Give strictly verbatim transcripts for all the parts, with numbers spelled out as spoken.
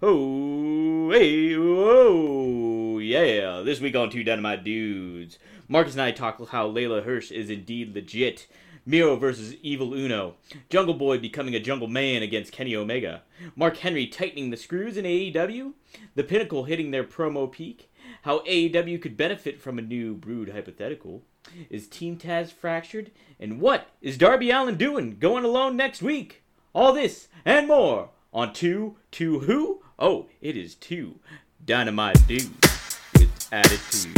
Oh, hey, oh, yeah. This week on Two Dynamite Dudes, Marcus and I talk how Layla Hirsch is indeed legit. Miro versus Evil Uno. Jungle Boy becoming a jungle man against Kenny Omega. Mark Henry tightening the screws in A E W. The Pinnacle hitting their promo peak. How A E W could benefit from a new brood hypothetical. Is Team Taz fractured? And what is Darby Allin doing going alone next week? All this and more on Two Two Who? Oh, it is Two Dynamite Dudes with Attitude.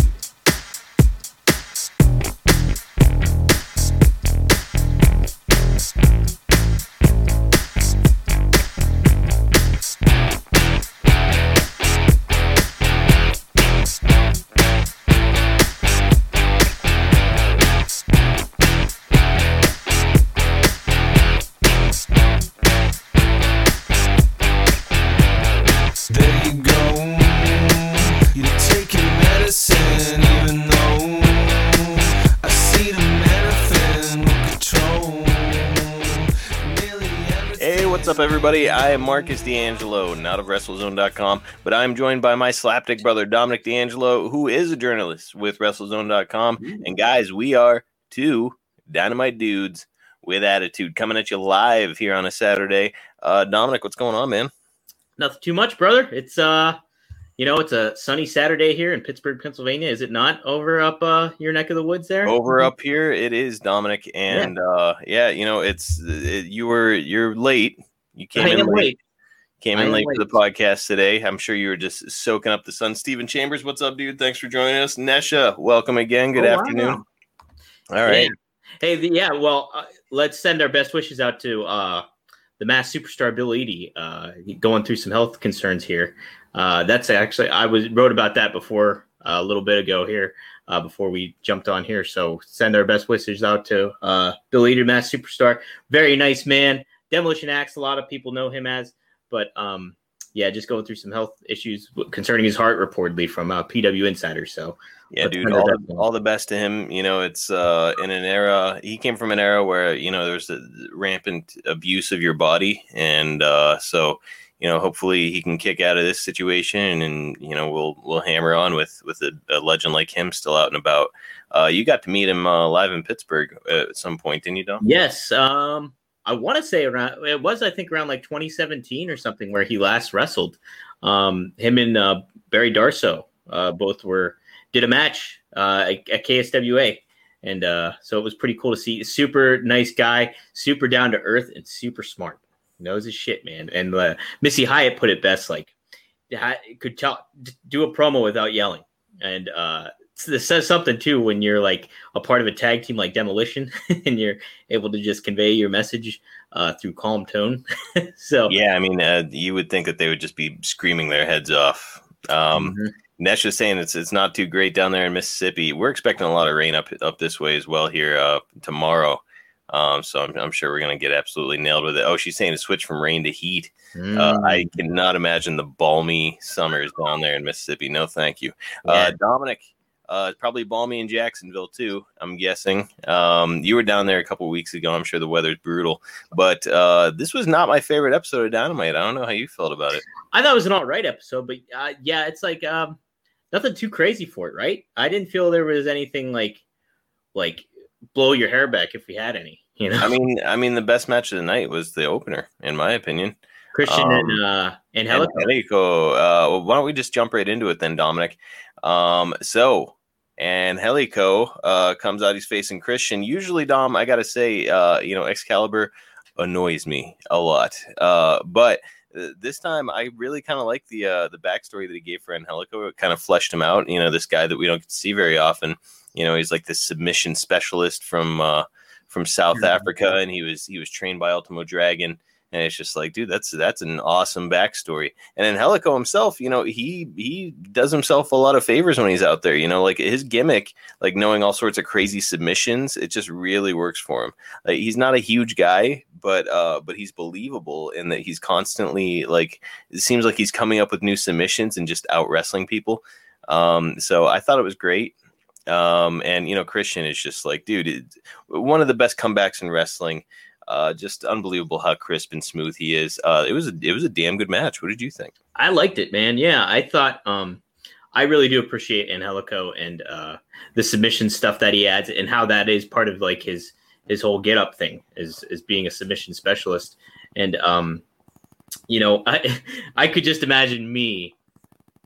What's up, everybody? I am Marcus D'Angelo, not of WrestleZone dot com, but I'm joined by my slapdick brother, Dominic D'Angelo, who is a journalist with WrestleZone dot com. And guys, we are Two Dynamite Dudes with Attitude, coming at you live here on a Saturday. Uh, Dominic, what's going on, man? Nothing too much, brother. It's, uh, you know, it's a sunny Saturday here in Pittsburgh, Pennsylvania. Is it not over up uh, your neck of the woods there? Over up here, it is, Dominic. And, yeah, uh, yeah you know, it's it, you were you're late. You came in late. late. Came in late, late for the podcast today. I'm sure you were just soaking up the sun. Steven Chambers, what's up, dude? Thanks for joining us. Nesha, welcome again. Good oh, afternoon. Wow. All right. Hey, hey yeah, well, uh, let's send our best wishes out to uh, the mass superstar Bill Eadie, uh, going through some health concerns here. Uh, that's actually, I was wrote about that before uh, a little bit ago here, uh, before we jumped on here. So send our best wishes out to uh, Bill Eadie, mass superstar. Very nice man. Demolition Axe, a lot of people know him as, but um, yeah, just going through some health issues concerning his heart, reportedly from uh, P W Insider. So yeah, dude, all the, all the best to him. You know, it's uh, in an era, he came from an era where, you know, there's a rampant abuse of your body, and uh, so you know, hopefully he can kick out of this situation, and you know, we'll we'll hammer on with with a, a legend like him still out and about. Uh, you got to meet him uh, live in Pittsburgh at some point, didn't you, Dom? Yes. Um, I want to say around, it was, I think, around like twenty seventeen or something where he last wrestled. Um, him and uh, Barry Darso uh, both were, did a match uh, at, at K S W A. And uh, so it was pretty cool to see. Super nice guy, super down to earth, and super smart. Knows his shit, man. And uh, Missy Hyatt put it best, like, could tell, do a promo without yelling. And uh, this says something too when you're like a part of a tag team like Demolition and you're able to just convey your message uh through calm tone. So yeah, I mean, uh, you would think that they would just be screaming their heads off. um mm-hmm. Nesha's saying it's it's not too great down there in Mississippi. We're expecting a lot of rain up up this way as well here uh tomorrow. Um, so I'm, I'm sure we're going to get absolutely nailed with it. Oh, she's saying to switch from rain to heat. Mm. Uh, I cannot imagine the balmy summers down there in Mississippi. No, thank you. Yeah. Uh, Dominic, uh, probably balmy in Jacksonville too, I'm guessing. Um, you were down there a couple weeks ago. I'm sure the weather's brutal, but uh, this was not my favorite episode of Dynamite. I don't know how you felt about it. I thought it was an all right episode, but uh, yeah, it's like um, nothing too crazy for it, right? I didn't feel there was anything like, like, blow your hair back if we had any, you know. I mean, I mean, the best match of the night was the opener, in my opinion. Christian um, and uh, Angelico. Angelico. Uh, well, why don't we just jump right into it then, Dominic? Um, so Angelico uh, comes out, he's facing Christian. Usually, Dom, I gotta say, uh, you know, Excalibur annoys me a lot, uh, but this time I really kind of like the uh, the backstory that he gave for Angelico. It kind of fleshed him out. You know, this guy that we don't see very often. You know, he's like this submission specialist from uh, from South mm-hmm. Africa, and he was he was trained by Ultimo Dragon. And it's just like, dude, that's that's an awesome backstory. And then Helico himself, you know, he he does himself a lot of favors when he's out there. You know, like his gimmick, like knowing all sorts of crazy submissions, it just really works for him. Like, he's not a huge guy, but uh, but he's believable in that he's constantly like, it seems like he's coming up with new submissions and just out wrestling people. Um, so I thought it was great. Um, and you know, Christian is just like, dude, it, one of the best comebacks in wrestling. Uh, just unbelievable how crisp and smooth he is. Uh, it was a, it was a damn good match. What did you think? I liked it, man. Yeah, I thought um, I really do appreciate Angelico and uh, the submission stuff that he adds and how that is part of like his his whole get up thing is is being a submission specialist. And um, you know, I I could just imagine me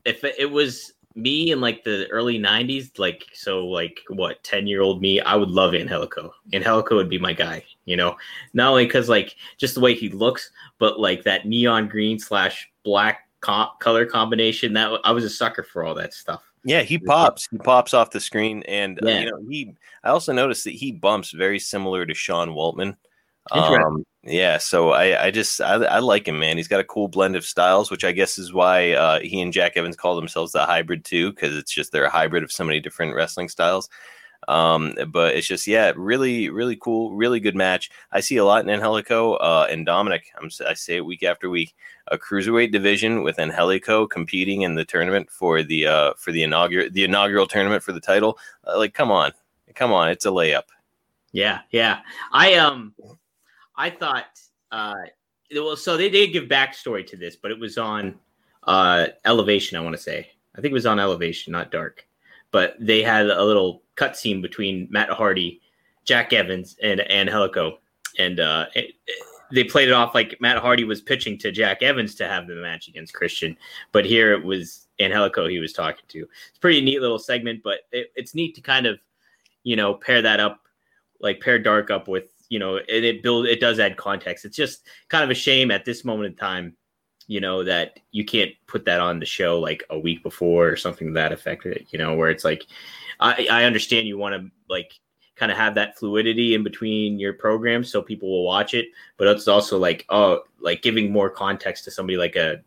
if it was me in like the early nineties, like so, like what ten year old me, I would love Angelico. Angelico would be my guy. You know, not only because like just the way he looks, but like that neon green slash black co- color combination, that I was a sucker for all that stuff. Yeah, he pops. He pops off the screen, and yeah. uh, you know, he. I also noticed that he bumps very similar to Sean Waltman. Um, yeah, so I, I just I, I like him, man. He's got a cool blend of styles, which I guess is why uh, he and Jack Evans call themselves the Hybrid too, because it's just they're a hybrid of so many different wrestling styles. Um, but it's just, yeah, really, really cool, really good match. I see a lot in Angelico, uh, and Dominic, I'm, I say it week after week, a cruiserweight division with Angelico competing in the tournament for the, uh, for the inaugural, the inaugural tournament for the title. Uh, like, come on, come on. It's a layup. Yeah. Yeah. I, um, I thought, uh, well, so they did give backstory to this, but it was on, uh, Elevation. I want to say, I think it was on Elevation, not Dark, but they had a little cutscene between Matt Hardy, Jack Evans, and Angelico, and uh, it, it, they played it off like Matt Hardy was pitching to Jack Evans to have the match against Christian, but here it was Angelico he was talking to. It's a pretty neat little segment, but it, it's neat to kind of, you know, pair that up, like pair Dark up with, you know, and it build it does add context. It's just kind of a shame at this moment in time, you know, that you can't put that on the show like a week before or something to that effect, you know, where it's like, I, I understand you want to like kind of have that fluidity in between your programs so people will watch it, but it's also like, oh, like giving more context to somebody like a,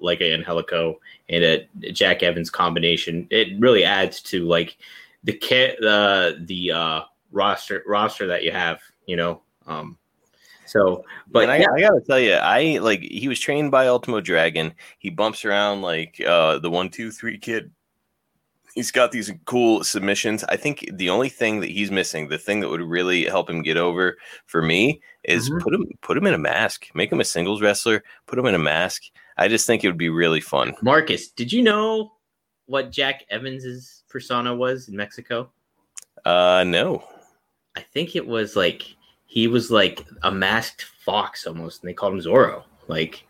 like an Angelico and a Jack Evans combination. It really adds to like the, the, the, uh, roster roster that you have, you know? Um, So, but I, yeah. I gotta tell you, I like, he was trained by Ultimo Dragon. He bumps around like uh, the one, two, three kid. He's got these cool submissions. I think the only thing that he's missing, the thing that would really help him get over for me, is mm-hmm. put him put him in a mask. Make him a singles wrestler. Put him in a mask. I just think it would be really fun. Marcus, did you know what Jack Evans's persona was in Mexico? Uh, no. I think it was like he was like a masked fox almost, and they called him Zorro. Like.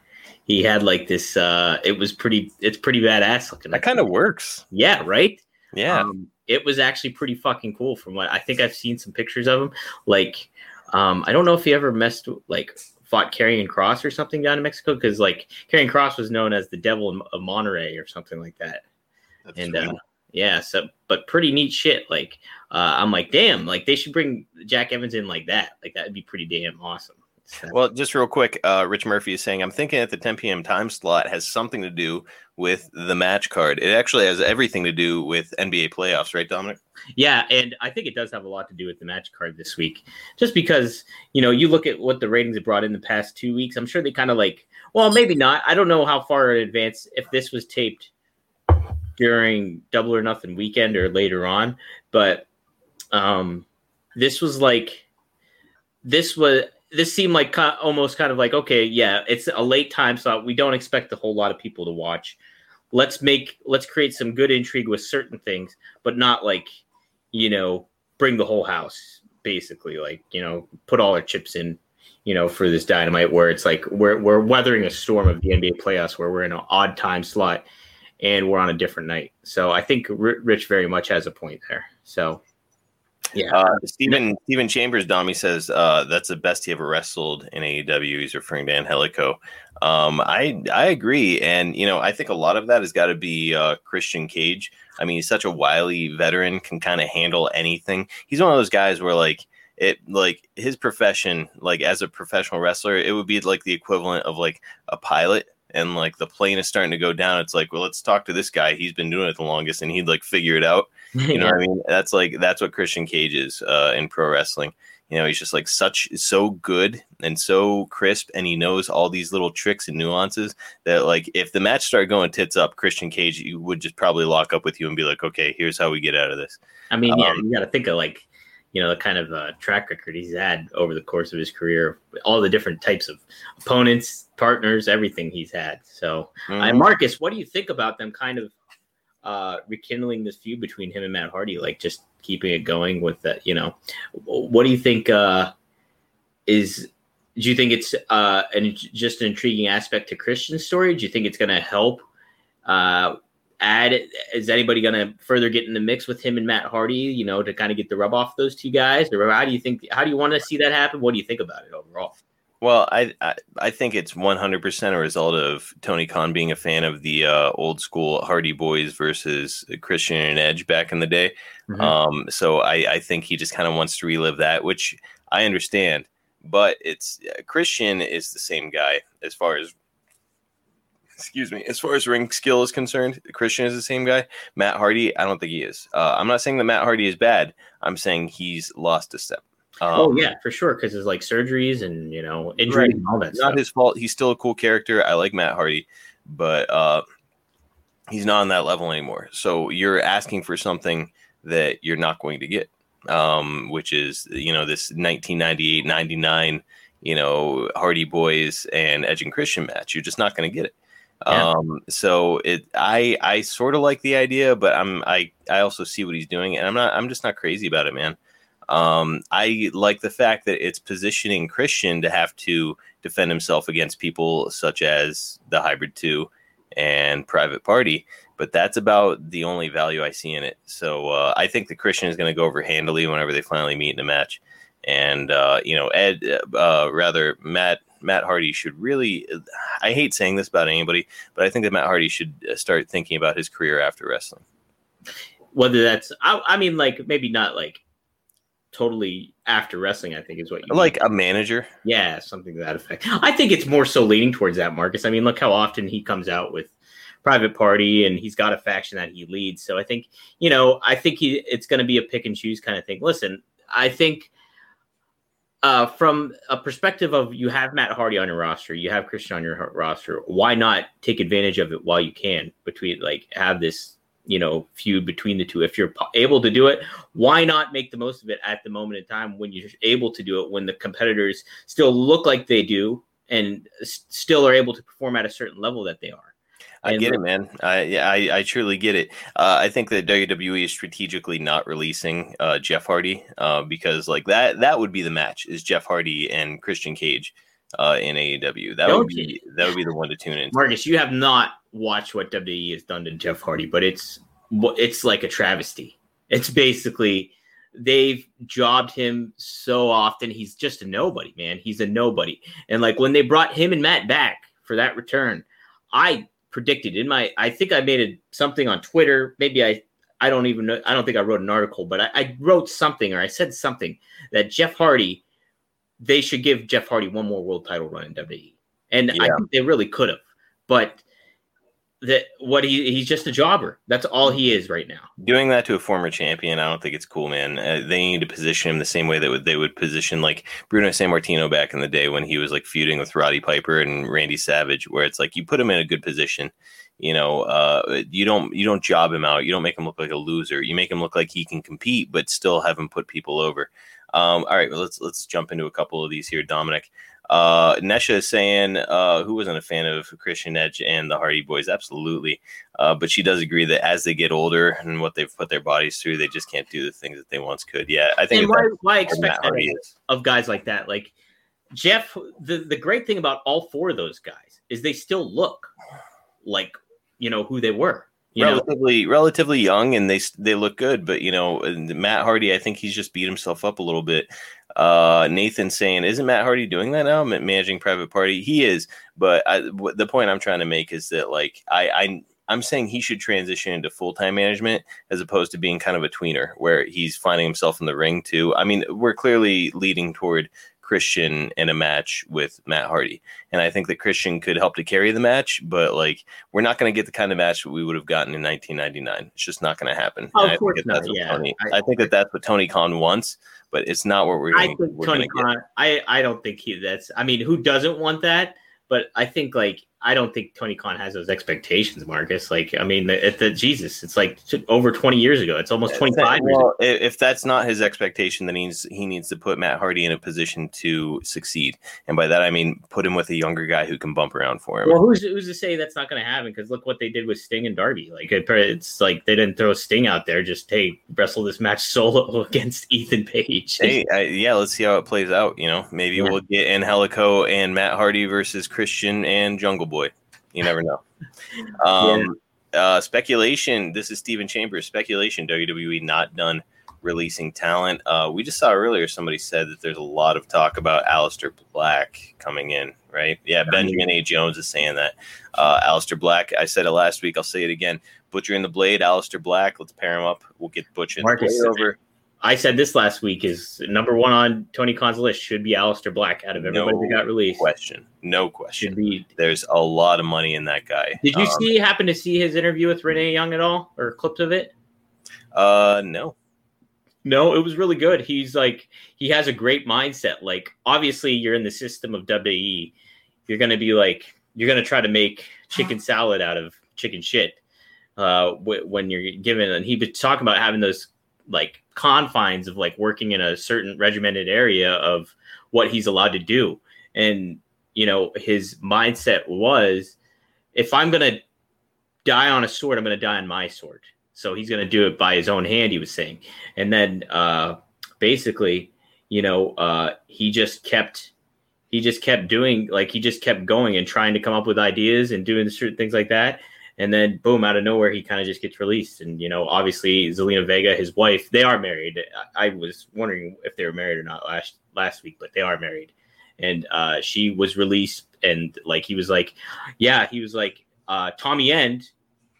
He had like this, uh, it was pretty, it's pretty badass looking. That kind of works. Yeah. Right. Yeah. Um, it was actually pretty fucking cool from what I think I've seen some pictures of him. Like, um, I don't know if he ever messed like fought Karrion Kross or something down in Mexico. Cause like Karrion Kross was known as the devil of Monterey or something like that. That's and, uh, yeah. So, but pretty neat shit. Like, uh, I'm like, damn, like they should bring Jack Evans in like that. Like that'd be pretty damn awesome. Well, just real quick, uh, Rich Murphy is saying, I'm thinking that the ten p.m. time slot has something to do with the match card. It actually has everything to do with N B A playoffs, right, Dominic? Yeah, and I think it does have a lot to do with the match card this week. Just because, you know, you look at what the ratings have brought in the past two weeks, I'm sure they kind of like, well, maybe not. I don't know how far in advance, if this was taped during Double or Nothing weekend or later on, but um, this was like, this was... This seemed like kind of, almost kind of like, okay, yeah, it's a late time slot. We don't expect a whole lot of people to watch. Let's make, let's create some good intrigue with certain things, but not like, you know, bring the whole house, basically. Like, you know, put all our chips in, you know, for this Dynamite where it's like we're we're weathering a storm of the N B A playoffs where we're in an odd time slot and we're on a different night. So I think Rich very much has a point there. So. Yeah, uh, Stephen Stephen Chambers, Dommy says uh, that's the best he ever wrestled in A E W. He's referring to Angelico. Um, I I agree, and you know I think a lot of that has got to be uh, Christian Cage. I mean, he's such a wily veteran, can kind of handle anything. He's one of those guys where like it like his profession, like as a professional wrestler, it would be like the equivalent of like a pilot. And like the plane is starting to go down. It's like, well, let's talk to this guy. He's been doing it the longest and he'd like figure it out. You know yeah. what I mean? That's like, that's what Christian Cage is uh, in pro wrestling. You know, he's just like such, so good and so crisp. And he knows all these little tricks and nuances that like, if the match started going tits up, Christian Cage, you would just probably lock up with you and be like, okay, here's how we get out of this. I mean, yeah, um, you got to think of like, you know, the kind of uh, track record he's had over the course of his career, all the different types of opponents, partners, everything he's had. So, mm-hmm. uh, Marcus, what do you think about them kind of uh, rekindling this feud between him and Matt Hardy, like just keeping it going with that, you know, what do you think uh, is, do you think it's uh, an, just an intriguing aspect to Christian's story? Do you think it's going to help uh, add, is anybody going to further get in the mix with him and Matt Hardy, you know, to kind of get the rub off those two guys? Or how do you think, how do you want to see that happen? What do you think about it overall? Well, I I, I think it's one hundred percent a result of Tony Khan being a fan of the uh, old school Hardy Boys versus Christian and Edge back in the day. Mm-hmm. Um, so I, I think he just kind of wants to relive that, which I understand. But it's uh, Christian is the same guy as far as, excuse me, as far as ring skill is concerned. Christian is the same guy. Matt Hardy, I don't think he is. Uh, I'm not saying that Matt Hardy is bad. I'm saying he's lost a step. Um, oh, yeah, for sure, because it's like surgeries and, you know, injuries right. and all that it's stuff. Not his fault. He's still a cool character. I like Matt Hardy, but uh, he's not on that level anymore. So you're asking for something that you're not going to get, um, which is, you know, this nineteen ninety-eight ninety-nine, you know, Hardy Boys and Edge and Christian match. You're just not going to get it. Yeah. Um, so it, I, I sort of like the idea, but I'm, I, I also see what he's doing, and I'm not, I'm just not crazy about it, man. Um, I like the fact that it's positioning Christian to have to defend himself against people such as the Hybrid two and Private Party, but that's about the only value I see in it. So uh, I think the Christian is going to go over handily whenever they finally meet in a match. And, uh, you know, Ed, uh, rather, Matt Matt Hardy should really, I hate saying this about anybody, but I think that Matt Hardy should start thinking about his career after wrestling. Whether that's, I, I mean, like, maybe not like, totally after wrestling, I think is what you like mean. A manager. Yeah, something to that effect. I think it's more so leaning towards that, Marcus. I mean, look how often he comes out with Private Party, and he's got a faction that he leads. So I think, you know, I think he it's going to be a pick and choose kind of thing. Listen, I think uh, from a perspective of you have Matt Hardy on your roster, you have Christian on your roster. Why not take advantage of it while you can? Between like have this, you know, feud between the two. If you're able to do it, why not make the most of it at the moment in time when you're able to do it, when the competitors still look like they do and s- still are able to perform at a certain level that they are. And I get it, man. I, I, I truly get it. Uh, I think that W W E is strategically not releasing uh, Jeff Hardy uh, because like that, that would be the match is Jeff Hardy and Christian Cage uh, in A E W. That Don't would be, you? that would be the one to tune in. Marcus, you have not watch what W W E has done to Jeff Hardy, but it's it's like a travesty. It's basically they've jobbed him so often. He's just a nobody, man. He's a nobody. And like when they brought him and Matt back for that return, I predicted in my, I think I made a, something on Twitter. Maybe I, I don't even know. I don't think I wrote an article, but I, I wrote something or I said something that Jeff Hardy, they should give Jeff Hardy one more world title run in W W E. And yeah. I think they really could have, but that what he he's just a jobber. That's all he is right now. Doing that to a former champion, I don't think it's cool, man. Uh, they need to position him the same way that would, they would position like Bruno Sammartino back in the day when he was like feuding with Roddy Piper and Randy Savage, where it's like you put him in a good position. You know, uh, you don't you don't job him out. You don't make him look like a loser. You make him look like he can compete, but still have him put people over. Um, all right, well, let's let's jump into a couple of these here, Dominic. Uh, Nesha is saying, uh, who wasn't a fan of Christian Edge and the Hardy Boys? Absolutely. Uh, but she does agree that as they get older and what they've put their bodies through, they just can't do the things that they once could. Yeah. I think and why, why expect that of guys like that? Like Jeff, the, the great thing about all four of those guys is they still look like, you know, who they were. You relatively know? relatively young, and they they look good. But, you know, Matt Hardy, I think he's just beat himself up a little bit. Uh, Nathan saying, isn't Matt Hardy doing that now? Managing Private Party? He is. But I, w- the point I'm trying to make is that, like, I, I, I'm saying he should transition into full-time management as opposed to being kind of a tweener where he's finding himself in the ring, too. I mean, we're clearly leading toward Christian in a match with Matt Hardy. And I think that Christian could help to carry the match, but like we're not going to get the kind of match that we would have gotten in nineteen ninety-nine. It's just not going to happen. Oh, of course not. Yeah. Tony, I, I think that that's what Tony Khan wants, but it's not what we're going to get. I I don't think he that's I mean, who doesn't want that? But I think like I don't think Tony Khan has those expectations, Marcus. Like, I mean, the, the, Jesus, it's like over twenty years ago. It's almost twenty-five well, years ago. If that's not his expectation, then he's, he needs to put Matt Hardy in a position to succeed. And by that, I mean, put him with a younger guy who can bump around for him. Well, who's, who's to say that's not going to happen? Because look what they did with Sting and Darby. Like, it, it's like they didn't throw Sting out there. Just, hey, wrestle this match solo against Ethan Page. Hey, I, yeah, let's see how it plays out. You know, maybe yeah. we'll get Angelico and Matt Hardy versus Christian and Jungle Boy. Boy, you never know. Um, yeah. uh, speculation. This is Stephen Chambers. Speculation. W W E not done releasing talent. Uh, we just saw earlier somebody said that there's a lot of talk about Aleister Black coming in, right? Yeah, Benjamin A. Jones is saying that. Uh, Aleister Black. I said it last week. I'll say it again. Butcher in the Blade. Aleister Black. Let's pair him up. We'll get Butcher in the Blade over. I said this last week is number one on Tony Khan's list should be Aleister Black out of everybody no that got released. No question. No question. Indeed. There's a lot of money in that guy. Did you um, see happen to see his interview with Renee Young at all or clips of it? Uh, no. No, it was really good. He's like, he has a great mindset. Like, obviously, you're in the system of W W E. You're going to be like, you're going to try to make chicken salad out of chicken shit uh, when you're given. And he was talking about having those like confines of like working in a certain regimented area of what he's allowed to do. And, you know, his mindset was, if I'm going to die on a sword, I'm going to die on my sword. So he's going to do it by his own hand, he was saying. And then uh, basically, you know, uh, he just kept, he just kept doing, like, he just kept going and trying to come up with ideas and doing certain things like that. And then, boom, out of nowhere, he kind of just gets released. And, you know, obviously, Zelina Vega, his wife, they are married. I was wondering if they were married or not last last week, but they are married. And uh, she was released. And, like, he was like, yeah, he was like, uh, Tommy End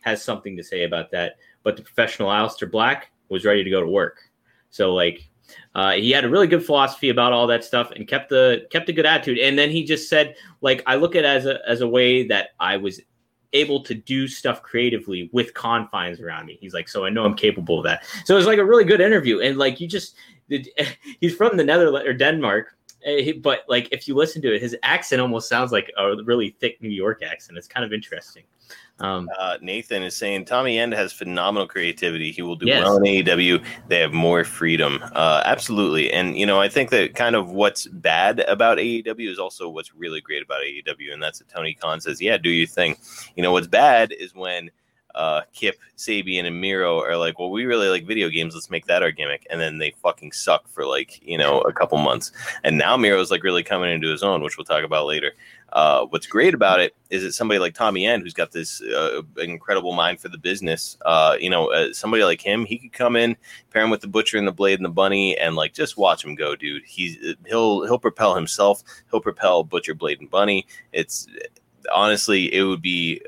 has something to say about that. But the professional Aleister Black was ready to go to work. So, like, uh, he had a really good philosophy about all that stuff and kept the kept a good attitude. And then he just said, like, I look at it as a, as a way that I was – able to do stuff creatively with confines around me. He's like, so I know I'm capable of that. So it was like a really good interview. And like, you just, he's from the Netherlands or Denmark, but like, if you listen to it, his accent almost sounds like a really thick New York accent. It's kind of interesting. Um, uh, Nathan is saying Tommy End has phenomenal creativity. He will do yes. well in A E W. They have more freedom. Uh, absolutely. And, you know, I think that kind of what's bad about A E W is also what's really great about A E W. And that's that Tony Khan says, yeah, do your thing. You know, what's bad is when uh, Kip, Sabian, and Miro are like, well, we really like video games. Let's make that our gimmick. And then they fucking suck for like, you know, a couple months. And now Miro's like really coming into his own, which we'll talk about later. Uh, what's great about it is that somebody like Tommy End, who's got this uh, incredible mind for the business, uh, you know, uh, somebody like him, he could come in, pair him with the Butcher and the Blade and the Bunny, and like just watch him go, dude. He's he'll he'll propel himself. He'll propel Butcher, Blade, and Bunny. It's honestly, it would be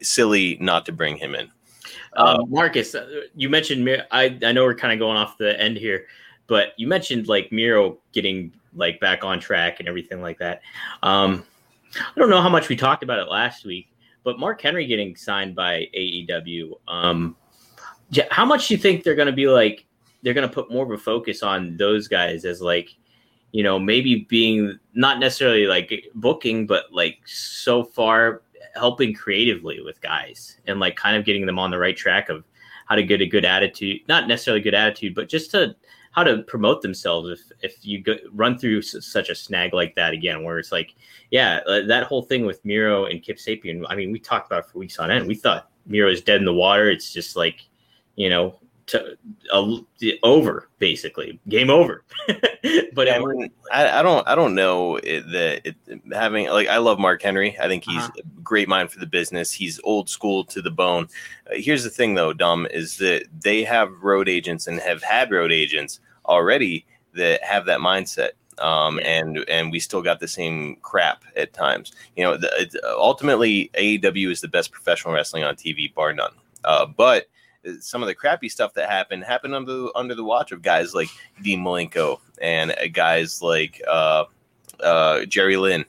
silly not to bring him in. Uh, um, Marcus, you mentioned Mir- I I know we're kind of going off the end here, but you mentioned like Miro getting like back on track and everything like that. Um, I don't know how much we talked about it last week, but Mark Henry getting signed by A E W. Um, how much do you think they're going to be like, they're going to put more of a focus on those guys as like, you know, maybe being not necessarily like booking, but like so far helping creatively with guys and like kind of getting them on the right track of how to get a good attitude, not necessarily good attitude, but just to how to promote themselves if, if you go, run through s- such a snag like that again, where it's like, yeah, uh, that whole thing with Miro and Kip Sabian. I mean, we talked about it for weeks on end. We thought Miro is dead in the water. It's just like, you know, to, uh, over basically game over. But yeah, I, mean, I, I don't, I don't know it, that it, having like, I love Mark Henry. I think he's uh-huh. a great mind for the business. He's old school to the bone. Uh, here's the thing though, Dom, is that they have road agents and have had road agents already that have that mindset. Um, and, and we still got the same crap at times, you know, the, it, ultimately A E W is the best professional wrestling on T V, bar none. Uh, but some of the crappy stuff that happened happened under under the watch of guys like Dean Malenko and guys like uh, uh, Jerry Lynn,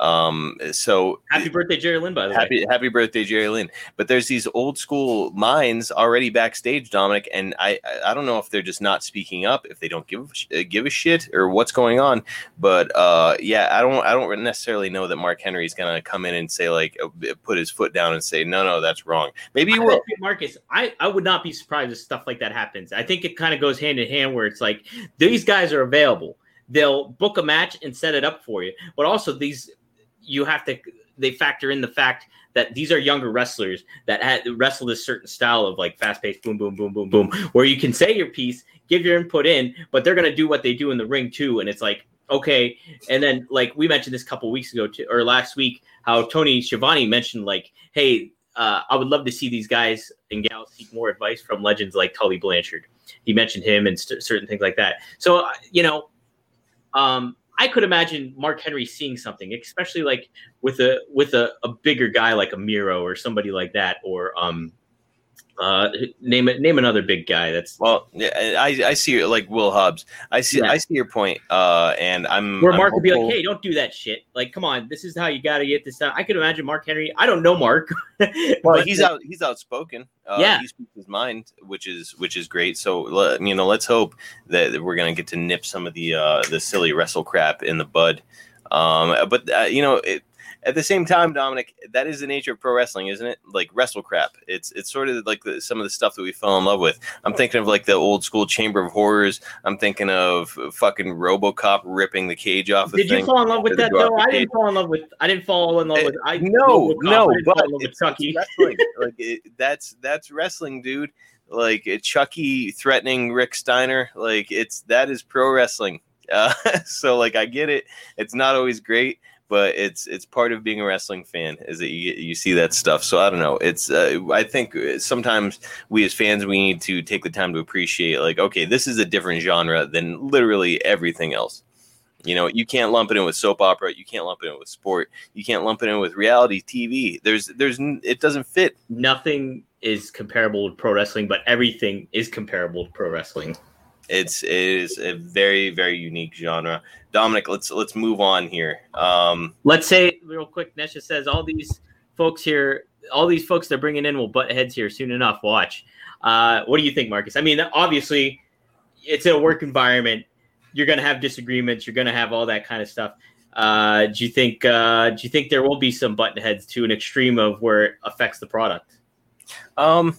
Um, so happy birthday, Jerry Lynn, by the happy, way. Happy birthday, Jerry Lynn. But there's these old school minds already backstage, Dominic, and I, I don't know if they're just not speaking up, if they don't give give a shit, or what's going on. But uh, yeah, I don't I don't necessarily know that Mark Henry is gonna come in and say, like, put his foot down and say no, no, that's wrong. Maybe he will. Marcus, I, I would not be surprised if stuff like that happens. I think it kind of goes hand in hand where it's like these guys are available. They'll book a match and set it up for you. But also these. You have to, they factor in the fact that these are younger wrestlers that had wrestled this certain style of like fast paced, boom, boom, boom, boom, boom, where you can say your piece, give your input in, but they're going to do what they do in the ring too. And it's like, okay. And then, like, we mentioned this a couple weeks ago too, or last week, how Tony Schiavone mentioned, like, hey, uh, I would love to see these guys and gals seek more advice from legends like Tully Blanchard. He mentioned him and st- certain things like that. So, uh, you know, um, I could imagine Mark Henry seeing something, especially like with a with a, a bigger guy like a Miro or somebody like that, or um, uh, name name another big guy. That's well, yeah, I I see like Will Hobbs. I see yeah. I see your point, uh, and I'm where Mark I'm would be like, hey, don't do that shit. Like, come on, this is how you got to get this done. I could imagine Mark Henry. I don't know Mark. Well, he's out he's outspoken. Uh, yeah, he speaks his mind, which is which is great. So you know, let's hope that we're gonna get to nip some of the uh, the silly wrestle crap in the bud. Um, but uh, you know, it, at the same time, Dominic, that is the nature of pro wrestling, isn't it? Like wrestle crap. It's it's sort of like the, some of the stuff that we fell in love with. I'm thinking of like the old school Chamber of Horrors. I'm thinking of fucking RoboCop ripping the cage off. Did you fall in love with that though? I didn't fall in love with. I didn't fall in love with. I no no, but it's wrestling. Like that's that's wrestling, dude. Like Chucky threatening Rick Steiner. Like it's that is pro wrestling. Uh, so like I get it. It's not always great. But it's it's part of being a wrestling fan is that you you see that stuff. So I don't know. It's uh, I think sometimes we as fans we need to take the time to appreciate like okay, this is a different genre than literally everything else. You know, you can't lump it in with soap opera. You can't lump it in with sport. You can't lump it in with reality T V. There's there's it doesn't fit. Nothing is comparable to pro wrestling, but everything is comparable to pro wrestling. It's it is a very very unique genre, Dominic. Let's let's move on here. Um, let's say real quick. Nesha says all these folks here, all these folks they're bringing in will butt heads here soon enough. Watch. Uh, what do you think, Marcus? I mean, obviously, it's a work environment. You're going to have disagreements. You're going to have all that kind of stuff. Uh, do you think? Uh, do you think there will be some butt heads to an extreme of where it affects the product? Um.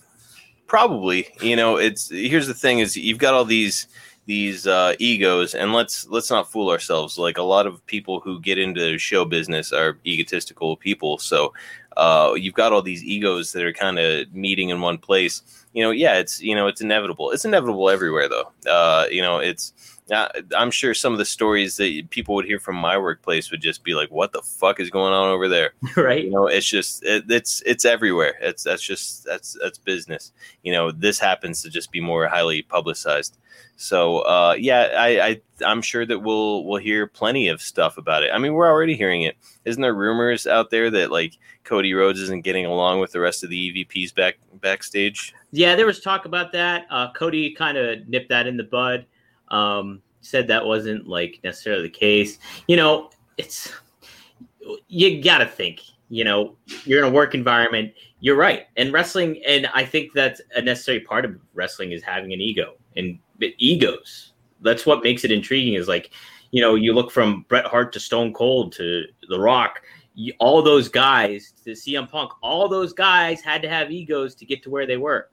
Probably, you know, it's here's the thing is you've got all these these uh, egos and let's let's not fool ourselves. Like a lot of people who get into show business are egotistical people. So uh, you've got all these egos that are kind of meeting in one place. You know, yeah, it's you know, it's inevitable. It's inevitable everywhere, though. Uh, you know, it's I'm sure some of the stories that people would hear from my workplace would just be like, "What the fuck is going on over there?" Right? You know, it's just it, it's it's everywhere. It's that's just that's that's business. You know, this happens to just be more highly publicized. So uh, yeah, I, I I'm sure that we'll we'll hear plenty of stuff about it. I mean, we're already hearing it. Isn't there rumors out there that like Cody Rhodes isn't getting along with the rest of the E V Ps back backstage? Yeah, there was talk about that. Uh, Cody kind of nipped that in the bud. Um, said that wasn't like necessarily the case. You know, it's you gotta think. You know, you're in a work environment. You're right, and wrestling, and I think that's a necessary part of wrestling is having an ego and egos. That's what makes it intriguing. Is like, you know, you look from Bret Hart to Stone Cold to The Rock, you, all those guys to C M Punk. All those guys had to have egos to get to where they were.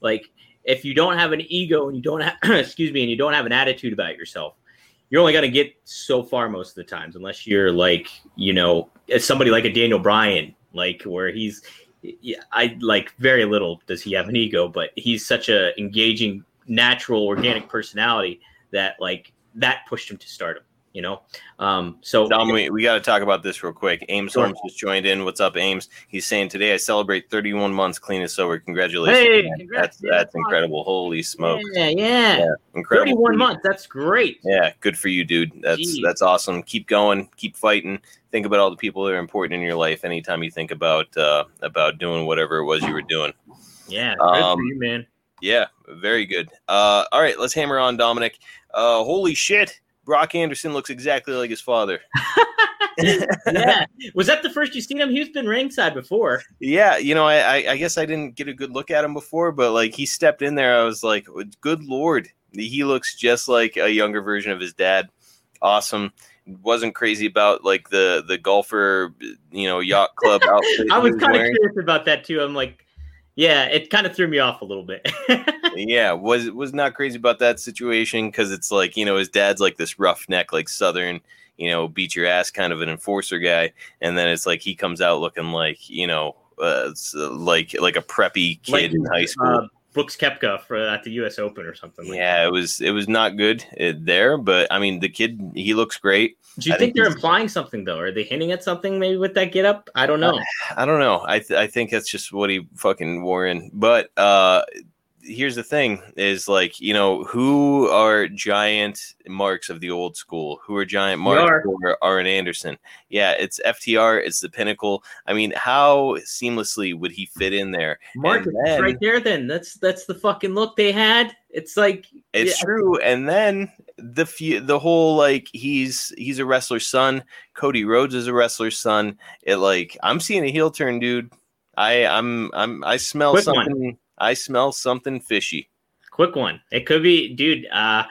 Like. If you don't have an ego and you don't have, excuse me, and you don't have an attitude about yourself, you're only going to get so far most of the times, unless you're like, you know, somebody like a Daniel Bryan, like where he's, yeah, I like very little does he have an ego, but he's such a engaging, natural, organic personality that like that pushed him to stardom. You know, um, so Dom, we, we got to talk about this real quick. Ames Holmes just joined in. What's up, Ames? He's saying today I celebrate thirty-one months clean and sober. Congratulations! Hey, congrats, that's that's incredible. Holy smoke! Yeah, yeah, yeah incredible. thirty-one months. That's great. Yeah, good for you, dude. That's Jeez. That's awesome. Keep going. Keep fighting. Think about all the people that are important in your life. Anytime you think about uh, about doing whatever it was you were doing. Yeah, good um, for you, man. Yeah, very good. Uh, all right, let's hammer on, Dominic. Uh, holy shit. Brock Anderson looks exactly like his father. Yeah. Was that the first you seen him? He's been ringside before. Yeah. You know, I, I guess I didn't get a good look at him before, but like he stepped in there. I was like, good Lord. He looks just like a younger version of his dad. Awesome. Wasn't crazy about like the, the golfer, you know, yacht club outfit. I was kind of curious about that too. I'm like, yeah, it kind of threw me off a little bit. Yeah, was was not crazy about that situation because it's like, you know, his dad's like this roughneck, like Southern, you know, beat your ass kind of an enforcer guy. And then it's like he comes out looking like, you know, uh, it's, uh, like like a preppy kid like, in high school. Uh, Brooks Koepka for at the U S Open or something. Like yeah, that. it was it was not good there. But, I mean, the kid, he looks great. Do you I think, think they're implying something, though? Are they hinting at something maybe with that getup? I don't know. Uh, I don't know. I th- I think that's just what he fucking wore in. But uh, here's the thing is, like, you know, who are giant marks of the old school? Who are giant marks for Arn Anderson? Yeah, it's F T R. It's the Pinnacle. I mean, how seamlessly would he fit in there? Mark is right there then. That's that's the fucking look they had. It's like it's yeah. true. And then the few, the whole like he's he's a wrestler's son. Cody Rhodes is a wrestler's son. It like I'm seeing a heel turn, dude. I I'm I'm I smell Quick something. One. I smell something fishy. Quick one. It could be, dude. Uh,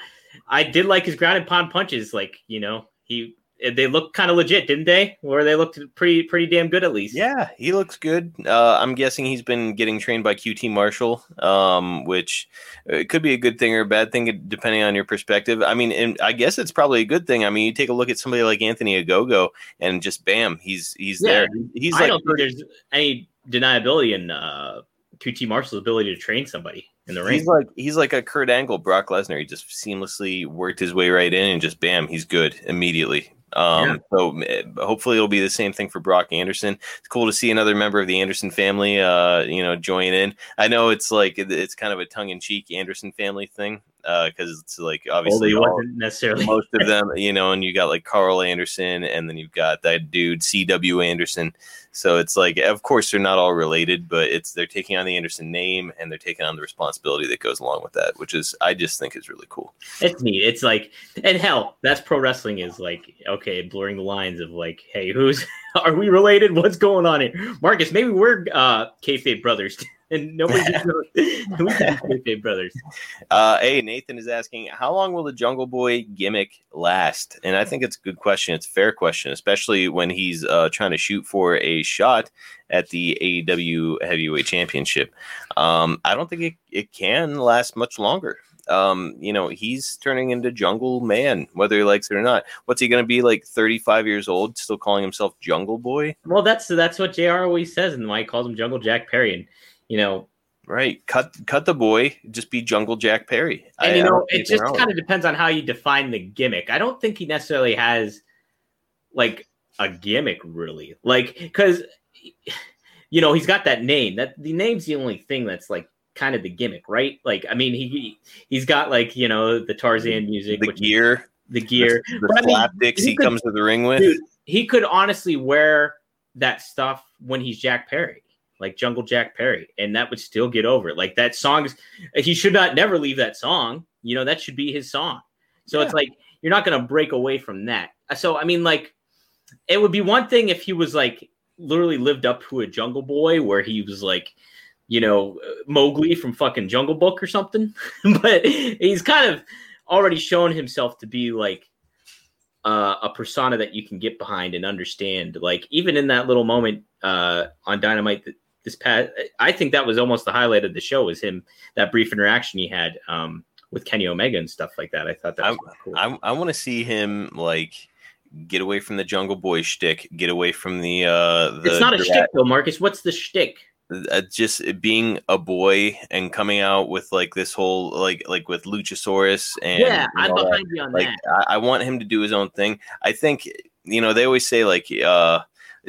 I did like his ground and pound punches. Like you know he. They looked kind of legit, didn't they? Or they looked pretty pretty damn good, at least. Yeah, he looks good. Uh, I'm guessing he's been getting trained by Q T Marshall, um, which it could be a good thing or a bad thing, depending on your perspective. I mean, and I guess it's probably a good thing. I mean, you take a look at somebody like Anthony Ogogo and just bam, he's he's yeah, there. He's I like, don't think there's any deniability in uh, Q T Marshall's ability to train somebody in the ring. He's like he's like a Kurt Angle, Brock Lesnar. He just seamlessly worked his way right in and just bam, he's good immediately. Um, yeah. So hopefully it'll be the same thing for Brock Anderson. It's cool to see another member of the Anderson family, uh, you know, join in. I know it's like it's kind of a tongue-in-cheek Anderson family thing because uh, it's like obviously well, all, necessarily. most of them, you know, and you got like Carl Anderson and then you've got that dude C W Anderson. So it's like, of course, they're not all related, but it's they're taking on the Anderson name and they're taking on the responsibility that goes along with that, which is I just think is really cool. It's neat. It's like, and hell, that's pro wrestling is like, okay, blurring the lines of like, hey, who's are we related? What's going on here, Marcus? Maybe we're uh, kayfabe brothers, and nobody knows who's kayfabe brothers. Uh, hey, Nathan is asking, how long will the Jungle Boy gimmick last? And I think it's a good question. It's a fair question, especially when he's uh, trying to shoot for a shot at the A E W Heavyweight Championship. Um, I don't think it, it can last much longer. Um, you know, he's turning into Jungle Man, whether he likes it or not. What's he going to be like thirty-five years old, still calling himself Jungle Boy? Well, that's that's what J R always says, and why he calls him Jungle Jack Perry. And you know, right? Cut cut the boy, just be Jungle Jack Perry. And I, you know, it just kind of depends on how you define the gimmick. I don't think he necessarily has like a gimmick really, like, because you know he's got that name, that the name's the only thing that's like kind of the gimmick, right? Like I mean he he's got like, you know, the Tarzan music, the gear the gear the, the slapdicks I mean, he, he could, comes to the ring with. Dude, he could honestly wear that stuff when he's Jack Perry, like Jungle Jack Perry, and that would still get over it. Like that song is, he should not never leave that song, you know, that should be his song. So yeah. It's like you're not going to break away from that. So I mean, like, it would be one thing if he was like literally lived up to a Jungle Boy where he was like, you know, Mowgli from fucking Jungle Book or something. But he's kind of already shown himself to be like uh, a persona that you can get behind and understand. Like even in that little moment uh, on Dynamite this past, I think that was almost the highlight of the show, was him, that brief interaction he had um, with Kenny Omega and stuff like that. I thought that was I, cool. I, I want to see him like, get away from the Jungle Boy shtick. Get away from the. Uh, the it's not a shtick though, Marcus. What's the shtick? Uh, just being a boy and coming out with like this whole like like with Luchasaurus and yeah, I'm behind you on like, that. I, I want him to do his own thing. I think, you know, they always say like uh,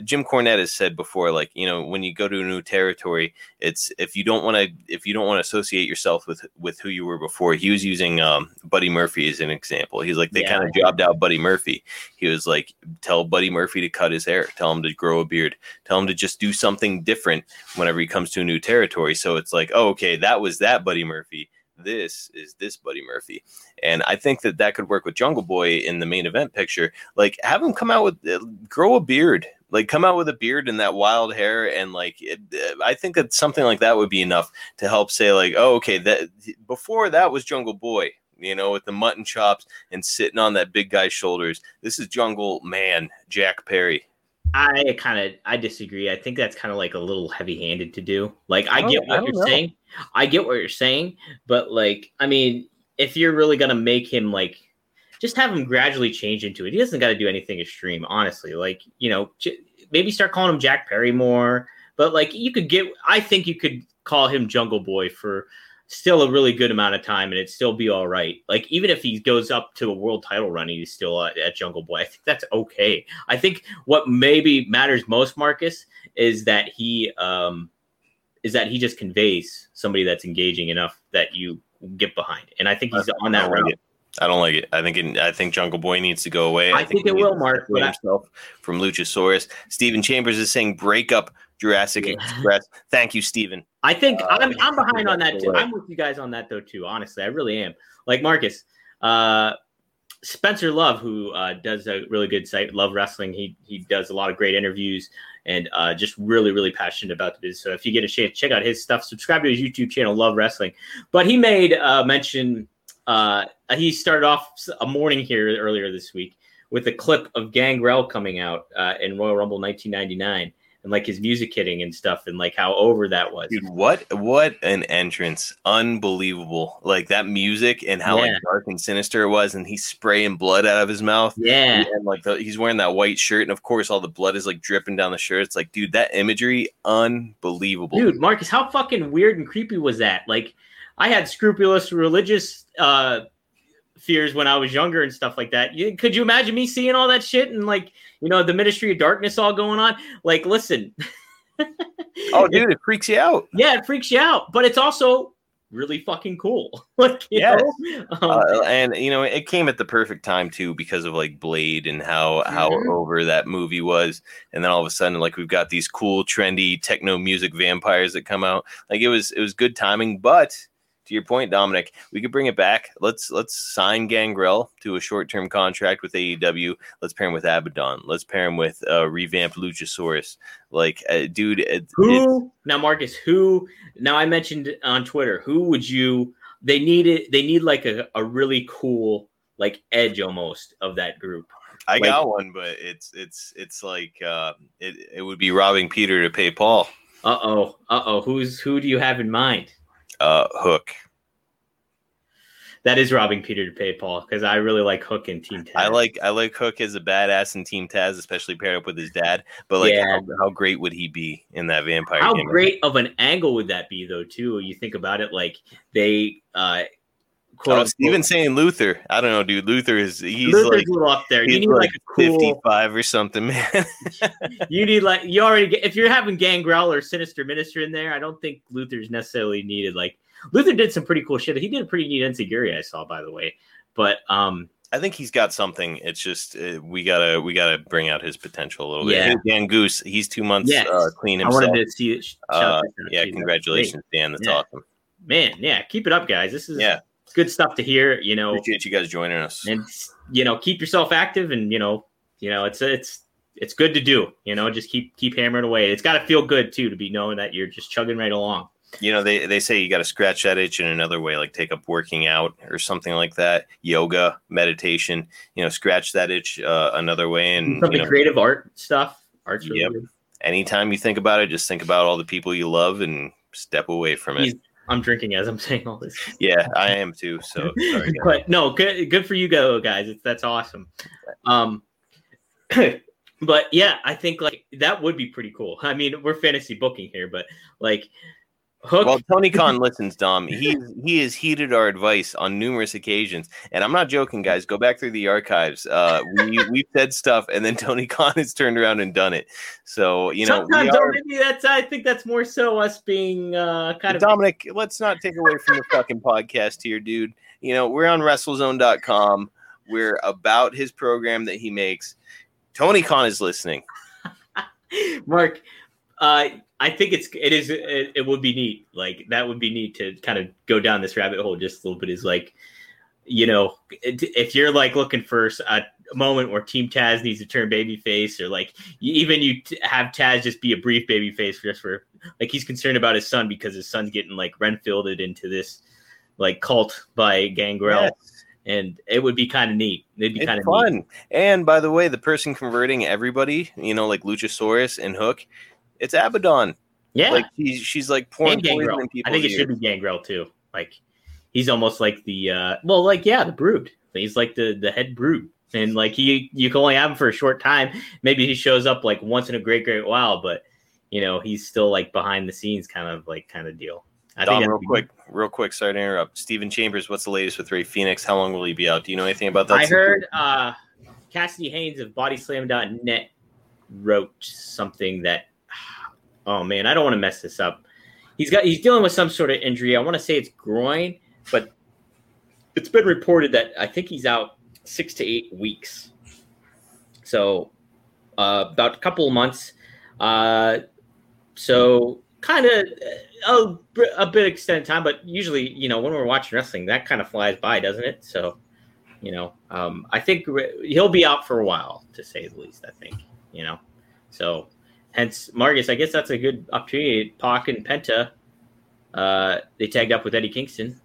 Jim Cornette has said before, like, you know, when you go to a new territory, it's if you don't want to if you don't want to associate yourself with with who you were before. He was using um, Buddy Murphy as an example. He's like, they yeah, kind of jobbed out Buddy Murphy. He was like, tell Buddy Murphy to cut his hair, tell him to grow a beard, tell him to just do something different whenever he comes to a new territory. So it's like, oh, okay, that was that Buddy Murphy. this is this Buddy Murphy. And I think that that could work with Jungle Boy in the main event picture. Like, have him come out with, uh, grow a beard. Like, come out with a beard and that wild hair, and, like, it, I think that something like that would be enough to help say, like, oh, okay, that before that was Jungle Boy, you know, with the mutton chops and sitting on that big guy's shoulders. This is Jungle Man, Jack Perry. I kind of, I disagree. I think that's kind of, like, a little heavy-handed to do. Like, I, I get what I you're know. saying. I get what you're saying, but, like, I mean, if you're really going to make him, like, just have him gradually change into it. He doesn't got to do anything extreme, honestly. Like, you know, j- maybe start calling him Jack Perry more. But, like, you could get – I think you could call him Jungle Boy for still a really good amount of time, and it'd still be all right. Like, even if he goes up to a world title run, he's still at, at Jungle Boy. I think that's okay. I think what maybe matters most, Marcus, is that he um, is that he just conveys somebody that's engaging enough that you get behind. And I think he's on that route. I don't like it. I think it, I think Jungle Boy needs to go away. I, I think, think it will, Mark. But himself from Luchasaurus. Steven Chambers is saying break up Jurassic yeah. Express. Thank you, Steven. I think uh, I'm I'm behind on that too. I'm with you guys on that though too. Honestly, I really am. Like Marcus, uh, Spencer Love, who uh, does a really good site, Love Wrestling. He he does a lot of great interviews and uh, just really really passionate about the business. So if you get a chance, check out his stuff. Subscribe to his YouTube channel, Love Wrestling. But he made uh, mention. Uh, he started off a morning here earlier this week with a clip of Gangrel coming out uh, in Royal Rumble nineteen ninety-nine and like his music hitting and stuff and like how over that was. Dude, what what an entrance. Unbelievable. Like that music and how yeah. like dark and sinister it was, and he's spraying blood out of his mouth. Yeah. And like the, he's wearing that white shirt, and of course all the blood is like dripping down the shirt. It's like, dude, that imagery, unbelievable. Dude, Marcus, how fucking weird and creepy was that? Like, I had scrupulous religious uh, fears when I was younger and stuff like that. You, could you imagine me seeing all that shit and like, you know, the Ministry of Darkness all going on? Like, listen. Oh, dude, it, it freaks you out. Yeah, it freaks you out. But it's also really fucking cool. Like, you yes. know? Um, uh, and, you know, it came at the perfect time, too, because of like Blade and how, how mm-hmm. over that movie was. And then all of a sudden, like, we've got these cool, trendy techno music vampires that come out. Like, it was it was good timing, but... To your point, Dominic, we could bring it back. Let's let's sign Gangrel to a short-term contract with A E W. Let's pair him with Abaddon. Let's pair him with uh, revamped Luchasaurus. Like, uh, dude, it, who it, now, Marcus? Who now? I mentioned on Twitter. Who would you? They need it. They need like a, a really cool like edge almost of that group. I like, got one, but it's it's it's like uh, it it would be robbing Peter to pay Paul. Uh oh, uh oh. Who's who do you have in mind? Uh, Hook. That is robbing Peter to pay Paul, because I really like Hook in Team Taz. I like I like Hook as a badass in Team Taz, especially paired up with his dad. But like, yeah. how, how great would he be in that vampire? How game great of an angle would that be, though? Too, you think about it, like they. Uh, quote, oh, Steven saying Luther. I don't know, dude. Luther is he's Luther's like a little up there. You need like, like a cool fifty-five or something, man. You need like you already get, if you're having Gangrel or Sinister Minister in there, I don't think Luther's necessarily needed. Like Luther did some pretty cool shit. He did a pretty neat enziguri I saw, by the way. But um I think he's got something. It's just uh, we gotta we gotta bring out his potential a little bit. Yeah. Dan Goose, he's two months yes. uh, clean himself. I wanted to see it. Uh, yeah, congratulations, Dan. That's yeah. awesome, man. Yeah, keep it up, guys. This is yeah. good stuff to hear, you know. Appreciate you guys joining us, and you know, keep yourself active, and you know, you know, it's it's it's good to do. You know, just keep keep hammering away. It's got to feel good too to be knowing that you're just chugging right along. You know, they they say you got to scratch that itch in another way, like take up working out or something like that, yoga, meditation. You know, scratch that itch uh, another way, and something you know, creative art stuff, art. Yep. Anytime you think about it, just think about all the people you love and step away from it. He's- I'm drinking as I'm saying all this. Yeah, I am too. So, sorry, but no, good, good for you, go guys. It's, that's awesome. Um, but yeah, I think like that would be pretty cool. I mean, we're fantasy booking here, but like, Hook. Well, Tony Khan listens, Dom. He he has heeded our advice on numerous occasions, and I'm not joking, guys. Go back through the archives. Uh, we we said stuff, and then Tony Khan has turned around and done it. So you know, sometimes are, maybe that's. I think that's more so us being uh, kind of Dominic. Let's not take away from the fucking podcast here, dude. You know, we're on WrestleZone dot com. We're about his program that he makes. Tony Khan is listening, Mark. Uh, I think it's it is it, it would be neat. Like that would be neat to kind of go down this rabbit hole just a little bit. Is like, you know, if you're like looking for a moment where Team Taz needs to turn babyface, or like you, even you t- have Taz just be a brief babyface just for like he's concerned about his son because his son's getting like Renfielded into this like cult by Gangrel, yes. And it would be kind of neat. It'd be kind of fun. Neat. And by the way, the person converting everybody, you know, like Luchasaurus and Hook, it's Abaddon. Yeah, like she's she's like pouring poison in people. I think it ears. should be Gangrel too. Like. He's almost like the, uh, well, like, yeah, the brood. He's like the, the head brood. And, like, he you can only have him for a short time. Maybe he shows up, like, once in a great, great while. But, you know, he's still, like, behind the scenes kind of, like, kind of deal. I Dom, think real quick, real quick, sorry to interrupt. Stephen Chambers, what's the latest with Ray Phoenix? How long will he be out? Do you know anything about that? I heard uh, Cassidy Haynes of Bodyslam dot net wrote something that, oh, man, I don't want to mess this up. He's got he's dealing with some sort of injury. I want to say it's groin. But it's been reported that I think he's out six to eight weeks. So uh, about a couple of months. Uh, so kind of a, a bit extended time. But usually, you know, when we're watching wrestling, that kind of flies by, doesn't it? So, you know, um, I think re- he'll be out for a while, to say the least, I think, you know. So hence, Marcus, I guess that's a good opportunity. Pac and Penta, uh, they tagged up with Eddie Kingston.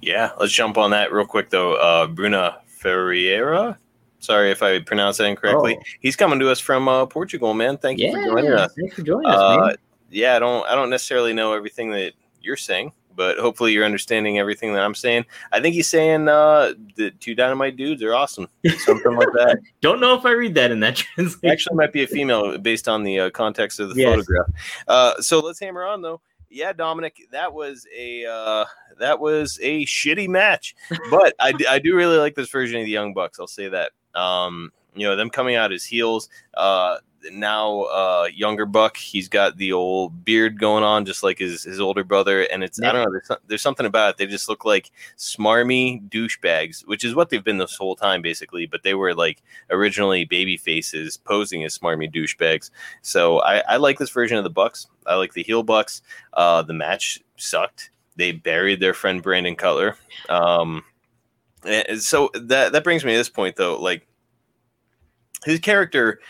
Yeah, let's jump on that real quick, though. Uh, Bruna Ferreira. Sorry if I pronounced that incorrectly. Oh. He's coming to us from uh, Portugal, man. Thank you yeah, for joining us. Thanks for joining us, uh, man. Yeah, I don't, I don't necessarily know everything that you're saying, but hopefully you're understanding everything that I'm saying. I think he's saying uh, the two Dynamite Dudes are awesome. Something like that. Don't know if I read that in that translation. Actually, it might be a female based on the uh, context of the yes. photograph. Uh, so let's hammer on, though. Yeah, Dominic, that was a uh, that was a shitty match, but I, d- I do really like this version of the Young Bucks. I'll say that. Um, you know, them coming out as heels. Uh, now, uh, younger Buck, he's got the old beard going on, just like his, his older brother. And it's yeah. I don't know, there's, there's something about it. They just look like smarmy douchebags, which is what they've been this whole time, basically. But they were like originally baby faces posing as smarmy douchebags. So I, I like this version of the Bucks. I like the heel Bucks. Uh, the match sucked. They buried their friend Brandon Cutler. Um, and so that that brings me to this point, though. Like, his character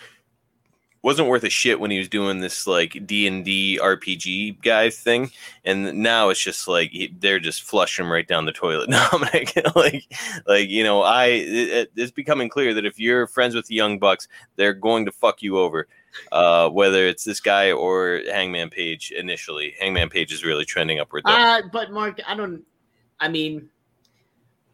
wasn't worth a shit when he was doing this like D and D R P G guy thing, and now it's just like he, they're just flushing him right down the toilet, Dominic. like, like you know, I it, it's becoming clear that if you're friends with the Young Bucks, they're going to fuck you over. Uh, whether it's this guy or Hangman Page initially. Hangman Page is really trending upward. Uh, but, Mark, I don't – I mean,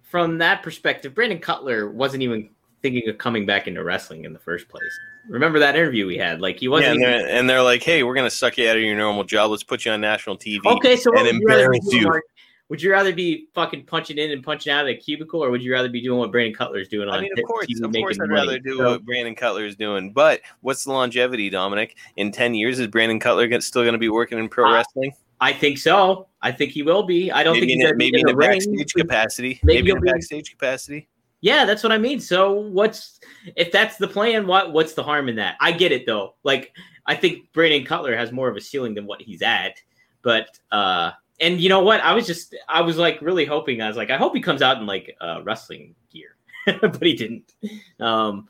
from that perspective, Brandon Cutler wasn't even thinking of coming back into wrestling in the first place. Remember that interview we had? Like, he wasn't yeah, – and, and they're like, hey, we're going to suck you out of your normal job. Let's put you on national T V okay, so and embarrass you. you. Would you rather be fucking punching in and punching out of a cubicle, or would you rather be doing what Brandon Cutler's doing on T V? I mean, of course, of course I'd money, rather do so. what Brandon Cutler's doing. But what's the longevity, Dominic? In ten years, is Brandon Cutler get, still going to be working in pro uh, wrestling? I think so. I think he will be. I don't maybe think he's in, maybe in the ring, backstage capacity. Maybe, maybe in the backstage be, capacity. Yeah, that's what I mean. So what's if that's the plan? What what's the harm in that? I get it though. Like I think Brandon Cutler has more of a ceiling than what he's at, but. uh And you know what? I was just, I was like really hoping. I was like, I hope he comes out in like uh, wrestling gear, but he didn't. Um,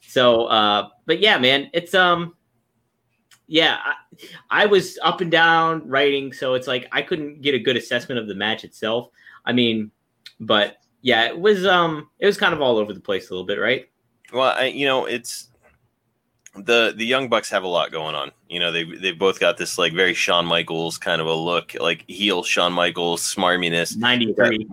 so, uh, but yeah, man, it's, um, yeah, I, I was up and down writing. So it's like, I couldn't get a good assessment of the match itself. I mean, but yeah, it was, um, it was kind of all over the place a little bit, right? Well, I, you know, it's, The the Young Bucks have a lot going on. You know, they they've both got this like very Shawn Michaels kind of a look, like heel Shawn Michaels smarminess. ninety-three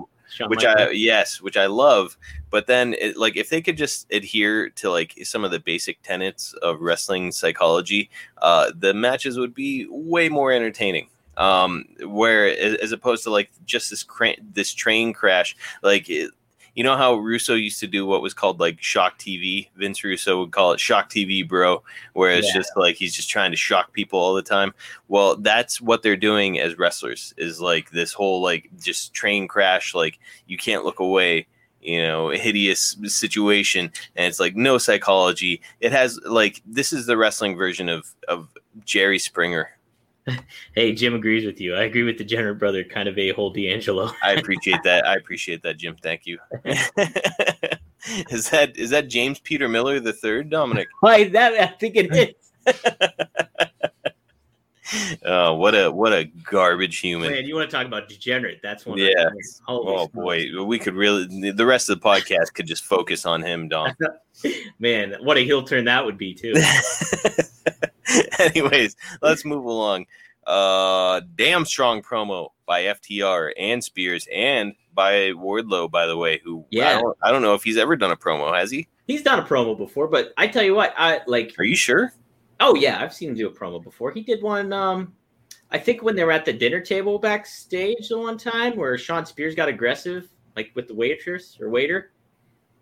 which Michael. I yes, which I love. But then it, like if they could just adhere to like some of the basic tenets of wrestling psychology, uh, the matches would be way more entertaining. Um, where as opposed to like just this cra- this train crash, like. It, You know how Russo used to do what was called like shock T V? Vince Russo would call it shock T V, bro, where it's yeah. just like he's just trying to shock people all the time. Well, that's what they're doing as wrestlers is like this whole like just train crash. Like you can't look away, you know, a hideous situation. And it's like no psychology. It has like this is the wrestling version of of Jerry Springer. Hey, Jim agrees with you. I agree with the Jenner brother, kind of a whole D'Angelo. I appreciate that. I appreciate that, Jim. Thank you. Is that is that James Peter Miller the third, Dominic? Why that? I think it is. Oh, what a what a garbage human! Man, you want to talk about degenerate? That's one. Yeah. Of oh boy, we could really. The rest of the podcast could just focus on him, Dom. Man, what a heel turn that would be too. Anyways, let's move along. Uh, damn strong promo by F T R and Spears and by Wardlow, by the way, who yeah. I, don't, I don't know if he's ever done a promo. Has he? He's done a promo before, but I tell you what, I like. Are you sure? Oh, yeah. I've seen him do a promo before. He did one. Um, I think when they were at the dinner table backstage the one time where Sean Spears got aggressive, like with the waitress or waiter.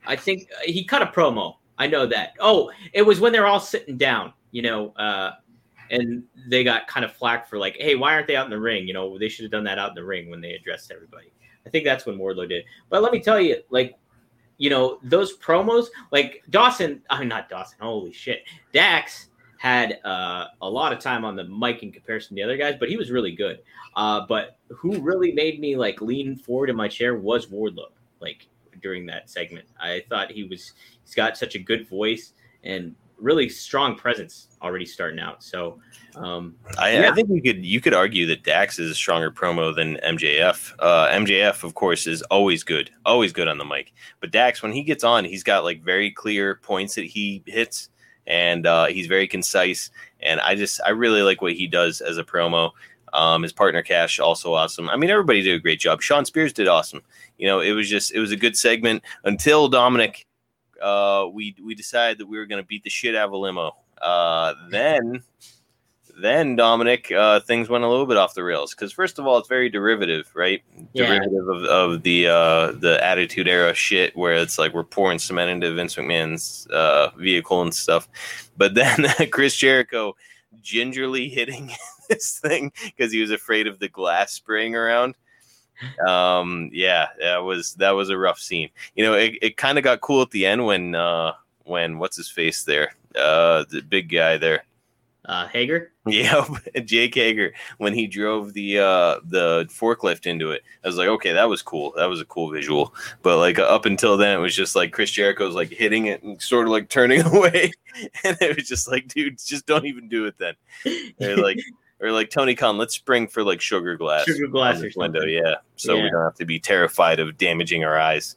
I think he cut a promo. I know that. Oh, it was when they're all sitting down. You know, uh, and they got kind of flack for like, hey, why aren't they out in the ring? You know, they should have done that out in the ring when they addressed everybody. I think that's when Wardlow did. But let me tell you, like, you know, those promos, like Dawson, I mean, not Dawson, holy shit. Dax had uh, a lot of time on the mic in comparison to the other guys, but he was really good. Uh, but who really made me like lean forward in my chair was Wardlow, like during that segment. I thought he was, he's got such a good voice and really strong presence already starting out. So um, I, yeah. I think we could you could argue that Dax is a stronger promo than M J F. Uh, M J F, of course, is always good, always good on the mic. But Dax, when he gets on, he's got like very clear points that he hits, and uh, he's very concise. And I just I really like what he does as a promo. Um, his partner Cash also awesome. I mean, everybody did a great job. Sean Spears did awesome. You know, it was just it was a good segment until Dominic. Uh, we we decided that we were going to beat the shit out of a limo. Uh, then, then Dominic, uh, things went a little bit off the rails because first of all, it's very derivative, right? Yeah. Derivative of, of the uh, the Attitude Era shit, where it's like we're pouring cement into Vince McMahon's uh, vehicle and stuff. But then Chris Jericho gingerly hitting this thing because he was afraid of the glass spraying around. Um. Yeah, that was that was a rough scene. You know, it, it kind of got cool at the end when uh when what's his face there, uh the big guy there, uh Hager. Yeah, Jake Hager when he drove the uh the forklift into it. I was like, okay, that was cool. That was a cool visual. But like up until then, it was just like Chris Jericho's like hitting it and sort of like turning away, and it was just like, dude, just don't even do it then. They're like. Or like Tony Khan, let's spring for like sugar glass, sugar glass or window, yeah. So yeah. We don't have to be terrified of damaging our eyes.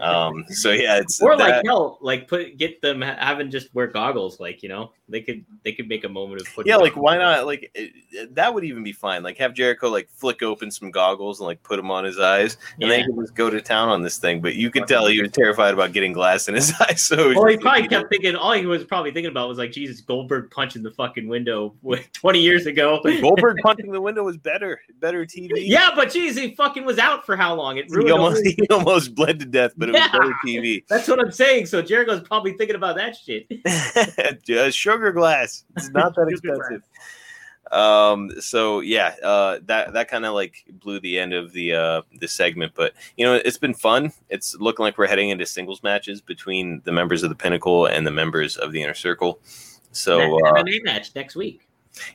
Um, so yeah, it's or that. Like hell, like put get them having just wear goggles, like you know they could they could make a moment of putting. Yeah, like why not? Like it, that would even be fine. Like have Jericho like flick open some goggles and like put them on his eyes, and yeah. They could just go to town on this thing. But you could tell he was terrified about getting glass in his eyes. So well, he probably kept it. thinking. All he was probably thinking about was like Jesus Goldberg punching the fucking window twenty years ago. Goldberg punching the window was better, better T V. Yeah, but geez, he fucking was out for how long? It really almost he almost bled to death. Death, but it yeah, was better T V. That's what I'm saying. So Jericho's probably thinking about that shit. Just sugar glass. It's not that expensive. Um, so yeah, uh, that that kind of like blew the end of the uh, the segment. But you know, it's been fun. It's looking like we're heading into singles matches between the members of the Pinnacle and the members of the Inner Circle. So uh, M M A match next week.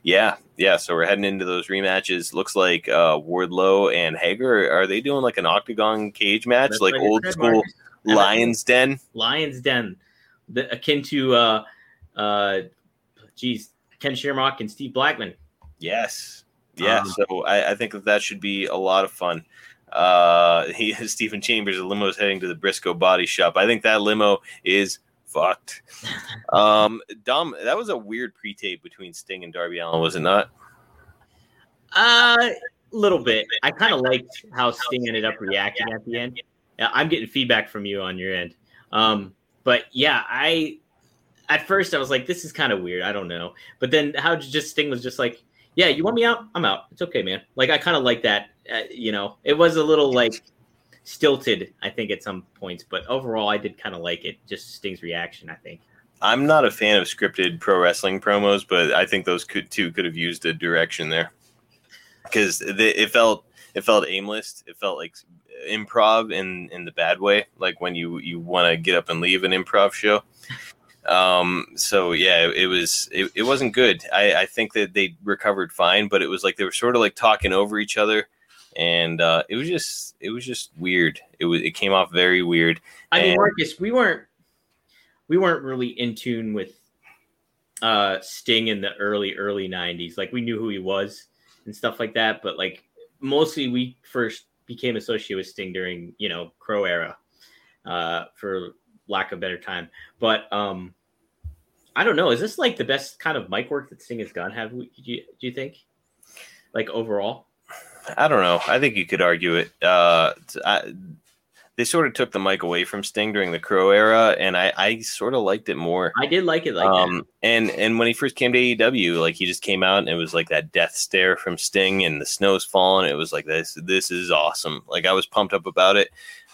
Yeah, yeah. So we're heading into those rematches. Looks like uh, Wardlow and Hager, are they doing like an octagon cage match, that's like old said, school Marcus. Lion's Den? Lion's Den, the, akin to, uh, uh, geez, Ken Shamrock and Steve Blackman. Yes, yeah. Um, so I, I think that that should be a lot of fun. Uh, he, Stephen Chambers, the limo is heading to the Briscoe Body Shop. I think that limo is. Fucked. Um, Dom, that was a weird pre-tape between Sting and Darby Allin, was it not? Uh, a little bit. I kind of liked how Sting ended up reacting at the end. Yeah, I'm getting feedback from you on your end. Um, but yeah, I at first I was like, this is kind of weird. I don't know. But then how just Sting was just like, yeah, you want me out? I'm out. It's okay, man. Like I kind of like that. Uh, you know, it was a little like. Stilted, I think, at some points, but overall, I did kind of like it. Just Sting's reaction, I think. I'm not a fan of scripted pro wrestling promos, but I think those could, two could have used a direction there because it felt it felt aimless. It felt like improv in in the bad way, like when you you want to get up and leave an improv show. Um, so yeah, it, it was, it, it wasn't good. I, I think that they recovered fine, but it was like, they were sort of like talking over each other, and, uh, it was just, it was just weird. It was, it came off very weird. I and, mean, Marcus, we weren't, we weren't really in tune with, uh, Sting in the early, early nineties. Like, we knew who he was and stuff like that, but like mostly we first became associated with Sting during, you know, Crow era, uh, for lack of better time. But um I don't know, is this like the best kind of mic work that Sting has done? Have we, do you, do you think, like, overall? I don't know. I think you could argue it. Uh I, they sort of took the mic away from Sting during the Crow era, and I, I sort of liked it more. I did like it like um, that. And, and when he first came to A E W, like, he just came out, and it was like that death stare from Sting, and the snow's falling. It was like, this, this is awesome. Like, I was pumped up about it.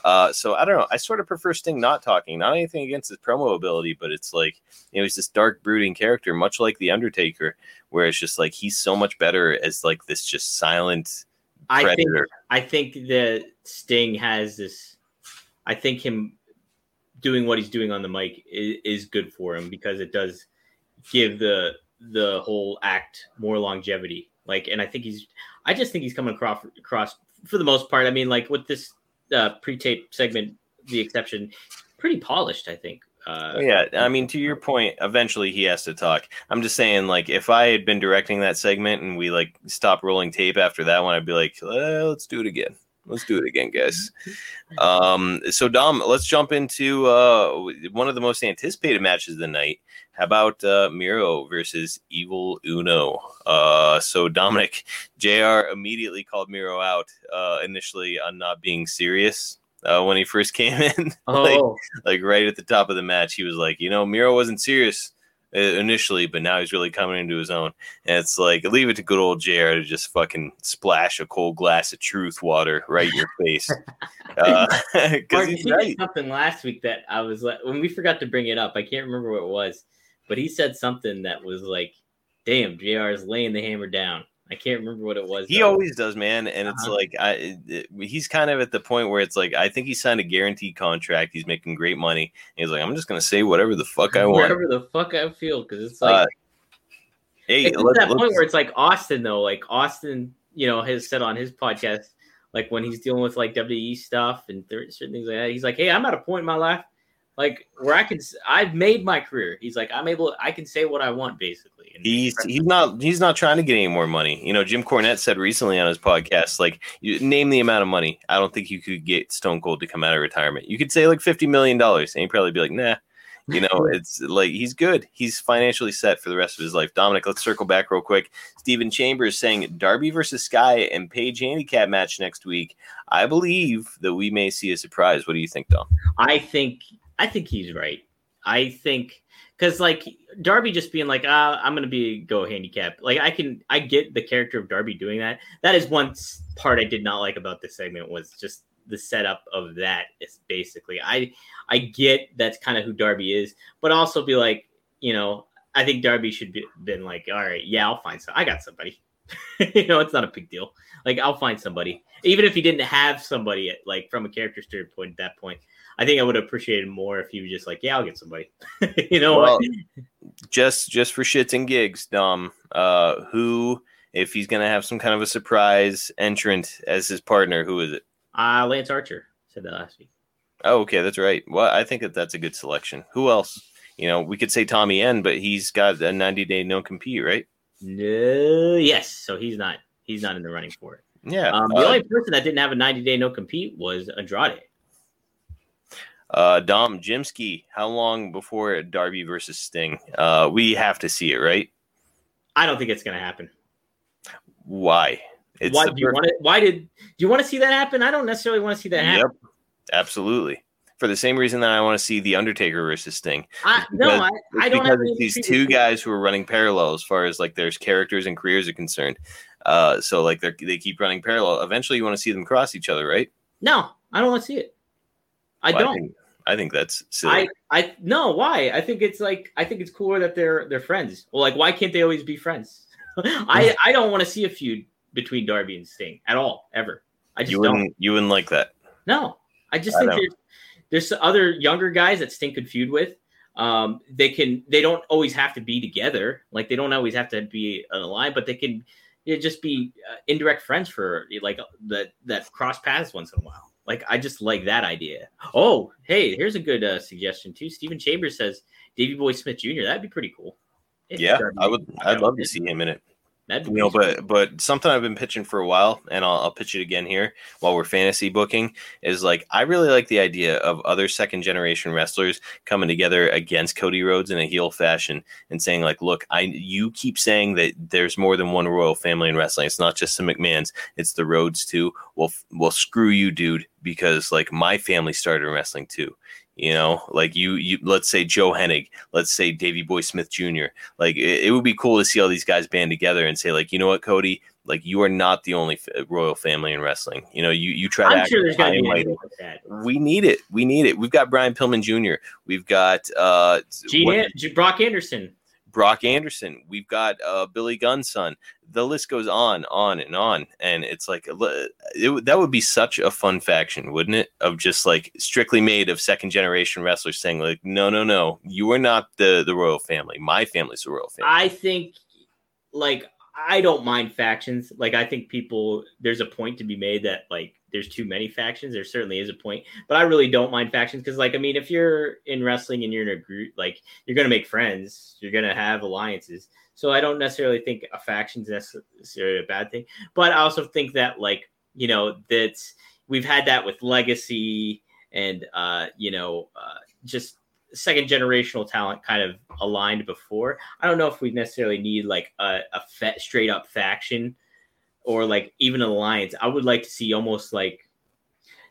Uh, so, I don't know. I sort of prefer Sting not talking. Not anything against his promo ability, but it's like, you know, he's this dark, brooding character, much like The Undertaker, where it's just like, he's so much better as like this just silent predator. I think, I think that Sting has this... I think him doing what he's doing on the mic is, is good for him, because it does give the the whole act more longevity. Like, and I think he's, I just think he's coming across, across for the most part. I mean, like, with this uh, pre-tape segment, the exception, pretty polished, I think. Uh, oh, yeah, I mean, to your point, eventually he has to talk. I'm just saying, like, if I had been directing that segment and we like stopped rolling tape after that one, I'd be like, well, let's do it again. Let's do it again, guys. Um, so, Dom, let's jump into uh, one of the most anticipated matches of the night. How about uh, Miro versus Evil Uno? Uh, so, Dominic, J R immediately called Miro out uh, initially on not being serious uh, when he first came in. like, oh. like right at the top of the match, he was like, you know, Miro wasn't serious initially, but now he's really coming into his own. And it's like, leave it to good old J R to just fucking splash a cold glass of truth water right in your face. uh, Mark, he's he right. Did something last week that I was like, when we forgot to bring it up, I can't remember what it was, but he said something that was like, "Damn, J R is laying the hammer down." I can't remember what it was. He though. always does, man. And it's uh-huh. like, I, it, he's kind of at the point where it's like, I think he signed a guaranteed contract. He's making great money. And he's like, I'm just going to say whatever the fuck I want. Whatever the fuck I feel. Because it's like, uh, hey, it's let's, that let's, point where it's like Austin, though. Like, Austin, you know, has said on his podcast, like, when he's dealing with like W W E stuff and th- certain things like that, he's like, hey, I'm at a point in my life, like, where I can, I've made my career. He's like, I'm able, I can say what I want, basically. And he's he's not he's not trying to get any more money. You know, Jim Cornette said recently on his podcast, like, you name the amount of money. I don't think you could get Stone Cold to come out of retirement. You could say like fifty million dollars, and he'd probably be like, nah. You know, it's like, he's good. He's financially set for the rest of his life. Dominic, let's circle back real quick. Steven Chambers saying Darby versus Sky and Page handicap match next week. I believe that we may see a surprise. What do you think, Dom? I think... I think he's right. I think because like Darby just being like, ah, I'm gonna be go handicap. Like I can, I get the character of Darby doing that. That is one part I did not like about this segment was just the setup of that. It's basically, I, I get that's kind of who Darby is, but also be like, you know, I think Darby should be been like, all right, yeah, I'll find some. I got somebody. You know, it's not a big deal. Like I'll find somebody, even if he didn't have somebody. Like from a character standpoint, at that point. I think I would appreciate it more if he was just like, yeah, I'll get somebody. You know well, what? Just just for shits and gigs, Dom, uh, who, if he's going to have some kind of a surprise entrant as his partner, who is it? Uh, Lance Archer said that last week. Oh, okay. That's right. Well, I think that that's a good selection. Who else? You know, we could say Tommy N, but he's got a ninety-day no-compete, right? No. Yes. So he's not. He's not in the running for it. Yeah. Um, the uh, only person that didn't have a ninety-day no-compete was Andrade. Uh, Dom Jimski, how long before Darby versus Sting? Uh, we have to see it, right? I don't think it's going to happen. Why? It's why do you want it? Why did you want to see that happen? I don't necessarily want to see that happen. Yep, absolutely. For the same reason that I want to see The Undertaker versus Sting. I, because, no, I, I don't have these two guys who are running parallel as far as like their characters and careers are concerned. Uh, so like they they keep running parallel. Eventually, you want to see them cross each other, right? No, I don't want to see it. I well, don't. I think, I think that's silly. I, I no. Why? I think it's like I think it's cooler that they're they're friends. Well, like why can't they always be friends? I I don't want to see a feud between Darby and Sting at all ever. I just you wouldn't, don't. You wouldn't like that. No, I just I think there's, there's other younger guys that Sting could feud with. Um, they can, they don't always have to be together. Like they don't always have to be aligned, but they can you know, just be uh, indirect friends for like that, that cross paths once in a while. Like, I just like that idea. Oh, hey, here's a good uh, suggestion too. Stephen Chambers says Davey Boy Smith Junior That'd be pretty cool. If yeah. I would, I'd love to see him in it. That'd be you know, but, but something I've been pitching for a while, and I'll, I'll pitch it again here while we're fantasy booking, is like I really like the idea of other second-generation wrestlers coming together against Cody Rhodes in a heel fashion and saying, like, look, I you keep saying that there's more than one royal family in wrestling. It's not just the McMahons. It's the Rhodes, too. Well, well, screw you, dude, because, like, my family started in wrestling, too. You know, like you, you, let's say Joe Hennig, let's say Davey Boy Smith Junior Like it, it would be cool to see all these guys band together and say, like, you know what, Cody, like you are not the only f- royal family in wrestling. You know, you, you try I'm to act sure there's gotta be like that. We need it. We need it. We've got Brian Pillman Junior We've got uh, Gina, what, Brock Anderson. Brock Anderson. We've got uh, Billy Gunn's son. The list goes on, on, and on. And it's like, it, that would be such a fun faction, wouldn't it? Of just like strictly made of second generation wrestlers saying, like, no, no, no, you are not the, the royal family. My family's the royal family. I think, like, I don't mind factions. Like, I think people, there's a point to be made that, like, there's too many factions. There certainly is a point, but I really don't mind factions. Cause like, I mean, if you're in wrestling and you're in a group, like you're going to make friends, you're going to have alliances. So I don't necessarily think a faction's necessarily a bad thing, but I also think that like, you know, that we've had that with Legacy and, uh, you know, uh, just second generational talent kind of aligned before. I don't know if we necessarily need like a, a fa- straight up faction or like even an alliance. I would like to see almost like,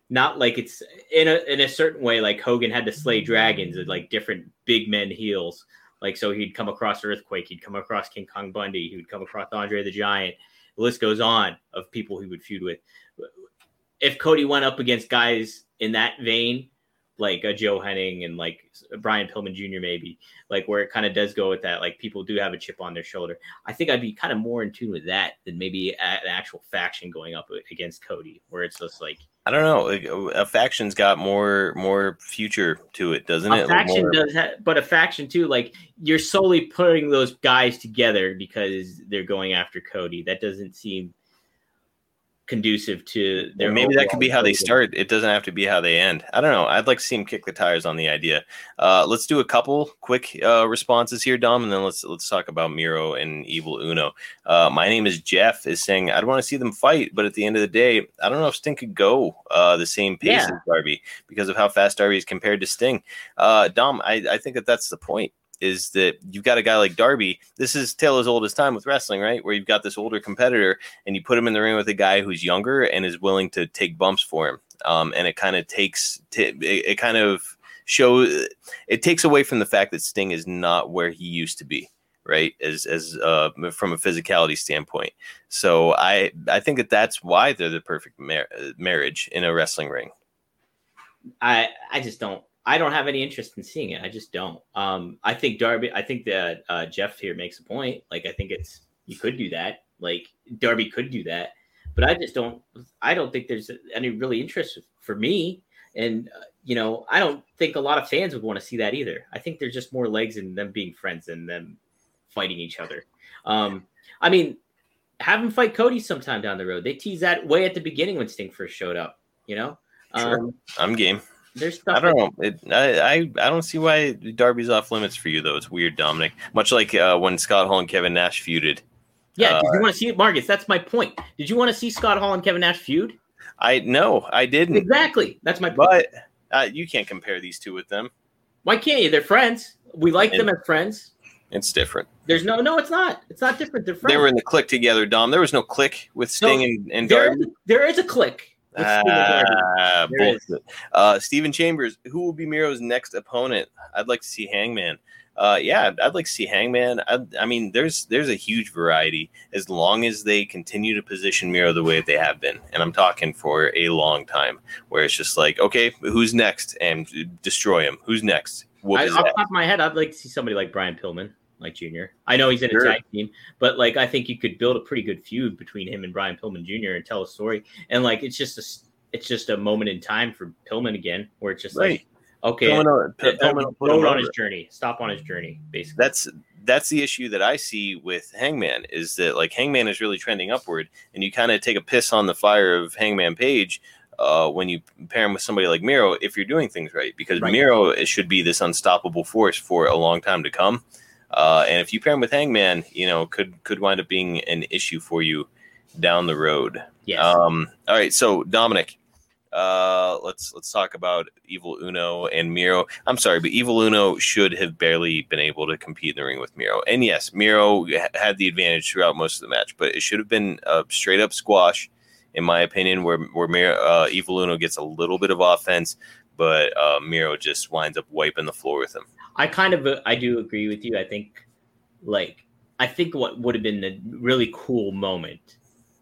not like it's in a in a certain way, like Hogan had to slay dragons and like different big men heels. Like, so he'd come across Earthquake, he'd come across King Kong Bundy, he would come across Andre the Giant. The list goes on of people he would feud with. If Cody went up against guys in that vein, like a Joe Henning and like Brian Pillman Junior maybe, like where it kind of does go with that, like people do have a chip on their shoulder. I think I'd be kind of more in tune with that than maybe an actual faction going up against Cody, where it's just like, I don't know, a faction's got more more future to it, doesn't it? A faction like more... does, ha- but a faction too, like you're solely putting those guys together because they're going after Cody. That doesn't seem conducive to their, well, maybe that could be how they start. It doesn't have to be how they end. I don't know. I'd like to see him kick the tires on the idea. Uh, let's do a couple quick uh, responses here, Dom, and then let's let's talk about Miro and Evil Uno. Uh, my name is Jeff. Is saying I'd want to see them fight, but at the end of the day, I don't know if Sting could go uh, the same pace yeah. as Darby because of how fast Darby is compared to Sting. Uh, Dom, I, I think that that's the point. Is that you've got a guy like Darby. This is tale as old as time with wrestling, right? Where you've got this older competitor and you put him in the ring with a guy who's younger and is willing to take bumps for him. Um, and it kind of takes, t- it, it kind of shows, it takes away from the fact that Sting is not where he used to be, right? As, as, uh, from a physicality standpoint. So I, I think that that's why they're the perfect mar- marriage in a wrestling ring. I, I just don't. I don't have any interest in seeing it. I just don't. Um, I think Darby, I think that uh, Jeff here makes a point. Like, I think it's, you could do that. Like Darby could do that, but I just don't, I don't think there's any really interest for me. And, uh, you know, I don't think a lot of fans would want to see that either. I think there's just more legs in them being friends than them fighting each other. Um, I mean, have them fight Cody sometime down the road. They tease that way at the beginning when Sting first showed up, you know? Sure. Um, I'm game. There's stuff I don't know. It, I, I I don't see why Darby's off limits for you, though. It's weird, Dominic. Much like uh, when Scott Hall and Kevin Nash feuded. Yeah, did uh, you want to see it, Marcus? That's my point. Did you want to see Scott Hall and Kevin Nash feud? I no, I didn't. Exactly. That's my point. But uh, you can't compare these two with them. Why can't you? They're friends. We like and, them as friends. It's different. There's no, no, it's not. It's not different. They're friends. They were in the click together, Dom. There was no click with Sting no, and, and there Darby. Is, there is a click. Ah, bullshit. Uh, Stephen Chambers, who will be Miro's next opponent? I'd like to see Hangman. Uh, yeah, I'd, I'd like to see Hangman. I'd, I mean, there's there's a huge variety as long as they continue to position Miro the way that they have been. And I'm talking for a long time where it's just like, okay, who's next? And destroy him. Who's next? I, off the top of my head, I'd like to see somebody like Brian Pillman, like Junior I know he's in a sure. tag team, but like I think you could build a pretty good feud between him and Brian Pillman Junior and tell a story. And like it's just a it's just a moment in time for Pillman again, where it's just right. like Okay, on, uh, on, on, on his journey. Stop on his journey. Basically, that's that's the issue that I see with Hangman, is that like Hangman is really trending upward, and you kind of take a piss on the fire of Hangman Page uh, when you pair him with somebody like Miro, if you're doing things right, because right. Miro it should be this unstoppable force for a long time to come, uh, and if you pair him with Hangman, you know, could could wind up being an issue for you down the road. Yes. Um, all right. So Dominic. Uh, let's let's talk about Evil Uno and Miro. I'm sorry, but Evil Uno should have barely been able to compete in the ring with Miro. And yes, Miro ha- had the advantage throughout most of the match, but it should have been a straight up squash, in my opinion, where where Miro, uh, Evil Uno gets a little bit of offense, but uh, Miro just winds up wiping the floor with him. I kind of uh, I do agree with you. I think like I think what would have been a really cool moment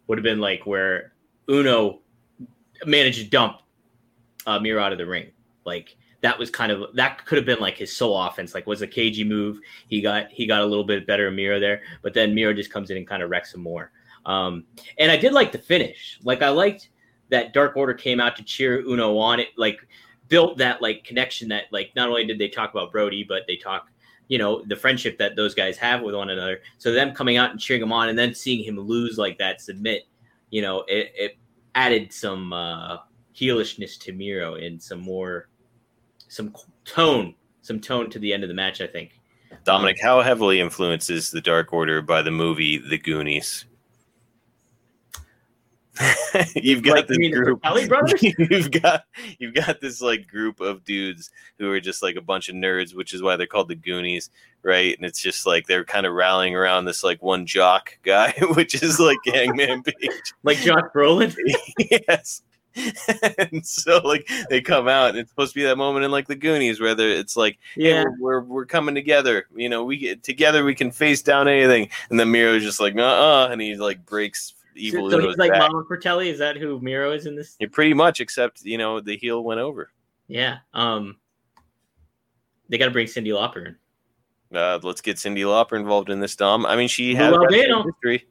would have been like where Uno managed to dump uh, Miro out of the ring. Like that was kind of that could have been like his sole offense. Like was a cagey move. He got he got a little bit better in Miro there, but then Miro just comes in and kind of wrecks him more. Um, and I did like the finish. Like I liked that Dark Order came out to cheer Uno on. It like built that like connection that like not only did they talk about Brody, but they talk you know the friendship that those guys have with one another. So them coming out and cheering him on, and then seeing him lose like that, submit. You know it. it added some uh, heelishness to Miro and some more, some tone, some tone to the end of the match, I think. Dominic, how heavily influences the Dark Order by the movie The Goonies? You've got like, this you group. you've got you've got this like group of dudes who are just like a bunch of nerds, which is why they're called the Goonies, right? And it's just like they're kind of rallying around this like one jock guy, which is like Hangman Page, like Josh Brolin. Yes. And so like they come out, and it's supposed to be that moment in like the Goonies where it's like, yeah, hey, we're, we're we're coming together, you know, we get together, we can face down anything. And then Miro's just like, uh, uh-uh, and he like breaks. Evil so he's like back. Mama Fratelli? Is that who Miro is in this? Yeah, pretty much, except, you know, the heel went over. Yeah. Um, they got to bring Cyndi Lauper in. Uh, let's get Cyndi Lauper involved in this, Dom. I mean, she has well, wrestling history.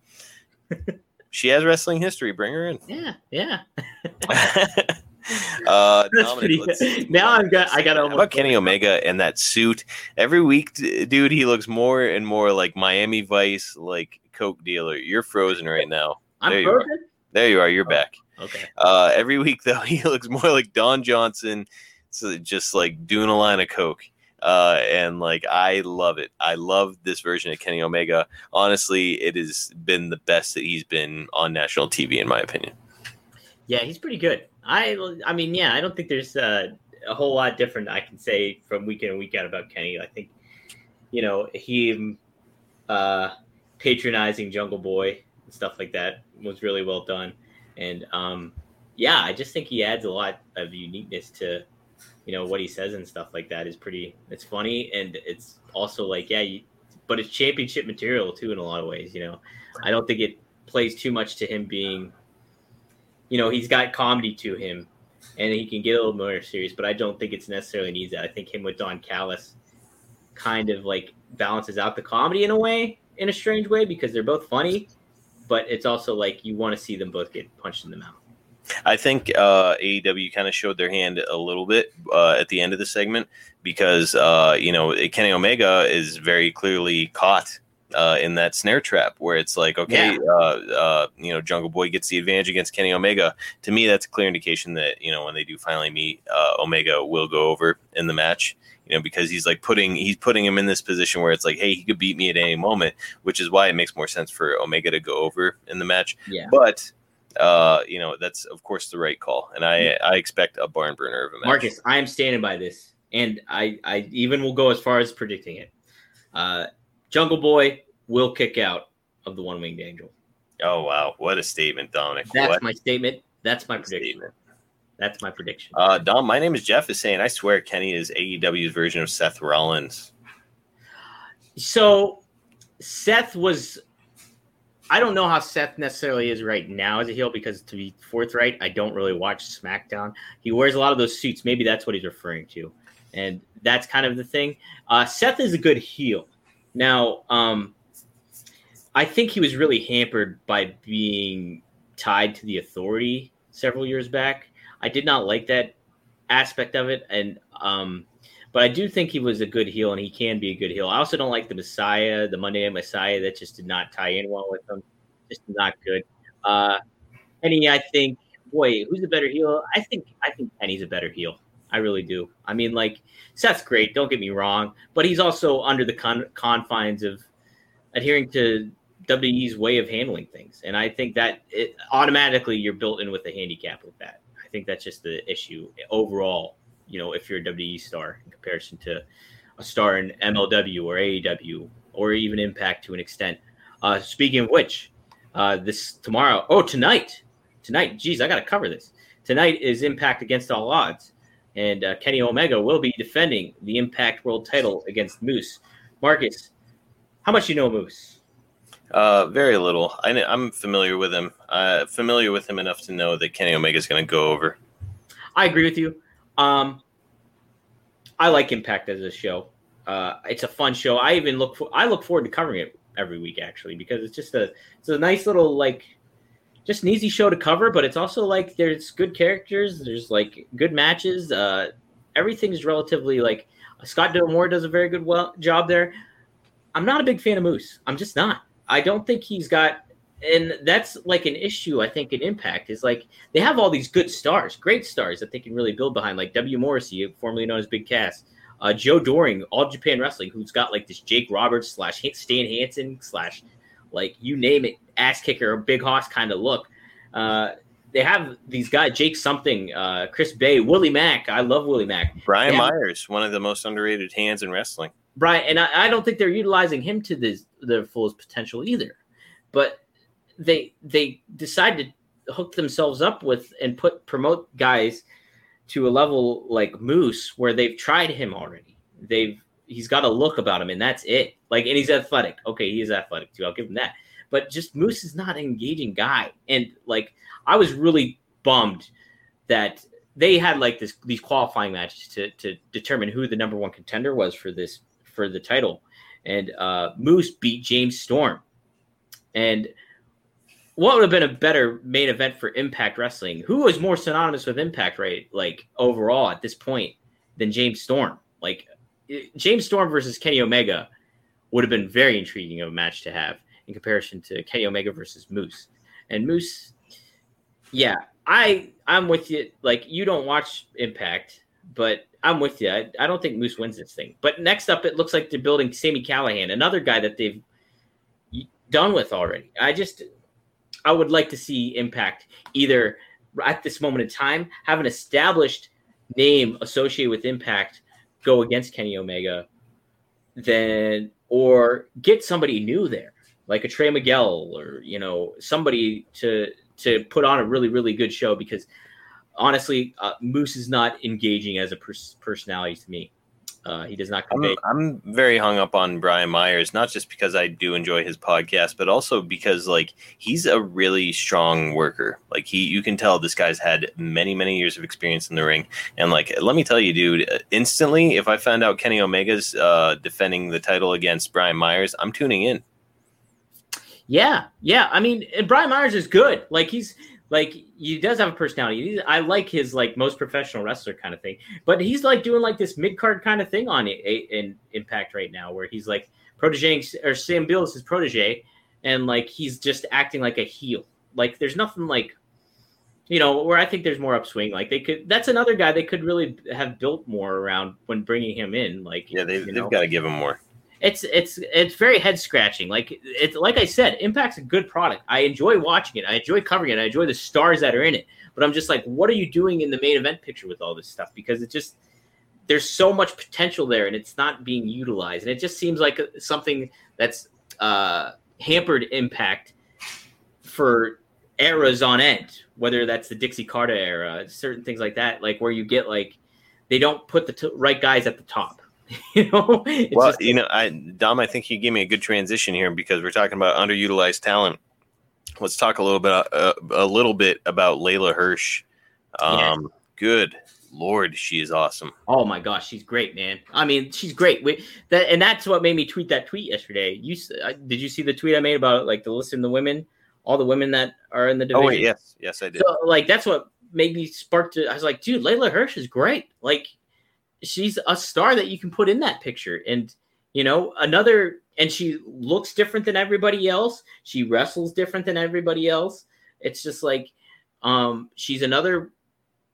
She has wrestling history. Bring her in. Yeah, yeah. uh, Dominic, let's, now I've got, I got about Kenny Omega and that suit. Every week, dude, he looks more and more like Miami Vice, like Coke dealer. You're frozen right now. I'm there, you there you are. You're back. Okay. Uh, every week, though, he looks more like Don Johnson, so just like doing a line of coke. Uh, and like, I love it. I love this version of Kenny Omega. Honestly, it has been the best that he's been on national T V, in my opinion. Yeah, he's pretty good. I, I mean, yeah, I don't think there's uh, a whole lot different I can say from week in and week out about Kenny. I think, you know, he uh, patronizing Jungle Boy and stuff like that was really well done. And um, yeah, I just think he adds a lot of uniqueness to, you know, what he says and stuff like that is pretty, it's funny. And it's also like, yeah, you, but it's championship material too, in a lot of ways, you know, I don't think it plays too much to him being, you know, he's got comedy to him and he can get a little more serious, but I don't think it's necessarily needs that. I think him with Don Callis kind of like balances out the comedy in a way, in a strange way, because they're both funny. But it's also like you want to see them both get punched in the mouth. I think uh, A E W kind of showed their hand a little bit uh, at the end of the segment because, uh, you know, Kenny Omega is very clearly caught uh, in that snare trap where it's like, okay, yeah. uh, uh, you know, Jungle Boy gets the advantage against Kenny Omega. To me, that's a clear indication that, you know, when they do finally meet, uh, Omega will go over in the match. You know, because he's like putting he's putting him in this position where it's like, hey, he could beat me at any moment, which is why it makes more sense for Omega to go over in the match. Yeah. But, uh, you know, that's, of course, the right call. And I, yeah. I expect a barn burner of a match. Marcus, I am standing by this. And I, I even will go as far as predicting it. Uh, Jungle Boy will kick out of the One-Winged Angel. Oh, wow. What a statement, Dominic. That's what? my statement. That's my Good prediction. Statement. That's my prediction. Uh, Dom, my name is Jeff is saying, I swear Kenny is A E W's version of Seth Rollins. So Seth was, I don't know how Seth necessarily is right now as a heel, because to be forthright, I don't really watch SmackDown. He wears a lot of those suits. Maybe that's what he's referring to. And that's kind of the thing. Uh, Seth is a good heel. Now, um, I think he was really hampered by being tied to the Authority several years back. I did not like that aspect of it. And um, but I do think he was a good heel, and he can be a good heel. I also don't like the Messiah, the Monday Night Messiah. That just did not tie in well with him. Just not good. Uh, Kenny, I think, boy, who's a better heel? I think I think Kenny's a better heel. I really do. I mean, like, Seth's great. Don't get me wrong. But he's also under the con- confines of adhering to W W E's way of handling things. And I think that it, automatically you're built in with a handicap with that. I think that's just the issue overall, you know, if you're a W W E star in comparison to a star in M L W or A E W or even Impact to an extent. Uh, speaking of which, uh, this tomorrow, oh, tonight, tonight, geez, I got to cover this. Tonight is Impact Against All Odds. And uh, Kenny Omega will be defending the Impact World title against Moose. Marcus, how much do you know Moose? Uh, very little. I, I'm familiar with him. Uh, familiar with him enough to know that Kenny Omega is going to go over. I agree with you. Um, I like Impact as a show. Uh, it's a fun show. I even look for, I look forward to covering it every week actually, because it's just a it's a nice little like just an easy show to cover, but it's also like there's good characters, there's like good matches. Uh, everything's relatively like Scott D'Amore does a very good well, job there. I'm not a big fan of Moose. I'm just not. I don't think he's got, and that's like an issue. I think in Impact is like they have all these good stars, great stars that they can really build behind, like W. Morrissey, formerly known as Big Cass, uh, Joe Doring, All Japan Wrestling, who's got like this Jake Roberts slash Stan Hansen slash like you name it, ass kicker or Big Hoss kind of look. Uh, they have these guys, Jake something, uh, Chris Bay, Willie Mack. I love Willie Mack. Brian have, Myers, one of the most underrated hands in wrestling. Brian, and I, I don't think they're utilizing him to this, their fullest potential either. But they they decide to hook themselves up with and put promote guys to a level like Moose where they've tried him already. They've he's got a look about him, and that's it. Like, and he's athletic. Okay, he is athletic too. I'll give him that. But just Moose is not an engaging guy. And like I was really bummed that they had like this these qualifying matches to to determine who the number one contender was for this for the title. And uh, Moose beat James Storm. And what would have been a better main event for Impact Wrestling? Who was more synonymous with Impact, right? Like overall at this point than James Storm? Like it, James Storm versus Kenny Omega would have been very intriguing of a match to have in comparison to Kenny Omega versus Moose. And Moose, yeah, I I'm with you. Like you don't watch Impact, but I'm with you. I, I don't think Moose wins this thing. But next up, it looks like they're building Sami Callihan, another guy that they've done with already. I just, I would like to see Impact either at this moment in time have an established name associated with Impact go against Kenny Omega, then or get somebody new there, like a Trey Miguel or you know somebody to to put on a really really good show because. Honestly, uh, Moose is not engaging as a pers- personality to me. Uh, he does not convey. I'm, I'm very hung up on Brian Myers, not just because I do enjoy his podcast, but also because like he's a really strong worker. Like he, you can tell this guy's had many, many years of experience in the ring. And like, let me tell you, dude, instantly, if I found out Kenny Omega's uh, defending the title against Brian Myers, I'm tuning in. Yeah, yeah. I mean, and Brian Myers is good. Like he's. Like he does have a personality. I like his like most professional wrestler kind of thing, but he's like doing like this mid card kind of thing on it in Impact right now, where he's like protegeing or Sam Beal is his protege, and like he's just acting like a heel. Like there's nothing like, you know, where I think there's more upswing. Like they could. That's another guy they could really have built more around when bringing him in. Like yeah, they, they've got to give him more. It's it's it's very head scratching. Like it's like I said, Impact's a good product. I enjoy watching it. I enjoy covering it. I enjoy the stars that are in it. But I'm just like, what are you doing in the main event picture with all this stuff? Because it just there's so much potential there, and it's not being utilized. And it just seems like something that's uh, hampered Impact for eras on end. Whether that's the Dixie Carter era, certain things like that, like where you get like they don't put the t- right guys at the top. You know, it's well, just, you know, I, Dom, I think you gave me a good transition here because we're talking about underutilized talent. Let's talk a little bit, uh, a little bit about Layla Hirsch. Um, yeah. Good Lord, she is awesome. Oh my gosh, she's great, man. I mean, she's great. We, that, and that's what made me tweet that tweet yesterday. You uh, did you see the tweet I made about like the list of the women, all the women that are in the division? Oh wait, yes, yes, I did. So like that's what made me spark to, I was like, dude, Layla Hirsch is great. Like, she's a star that you can put in that picture. And, you know, another, and she looks different than everybody else. She wrestles different than everybody else. It's just like, um, she's another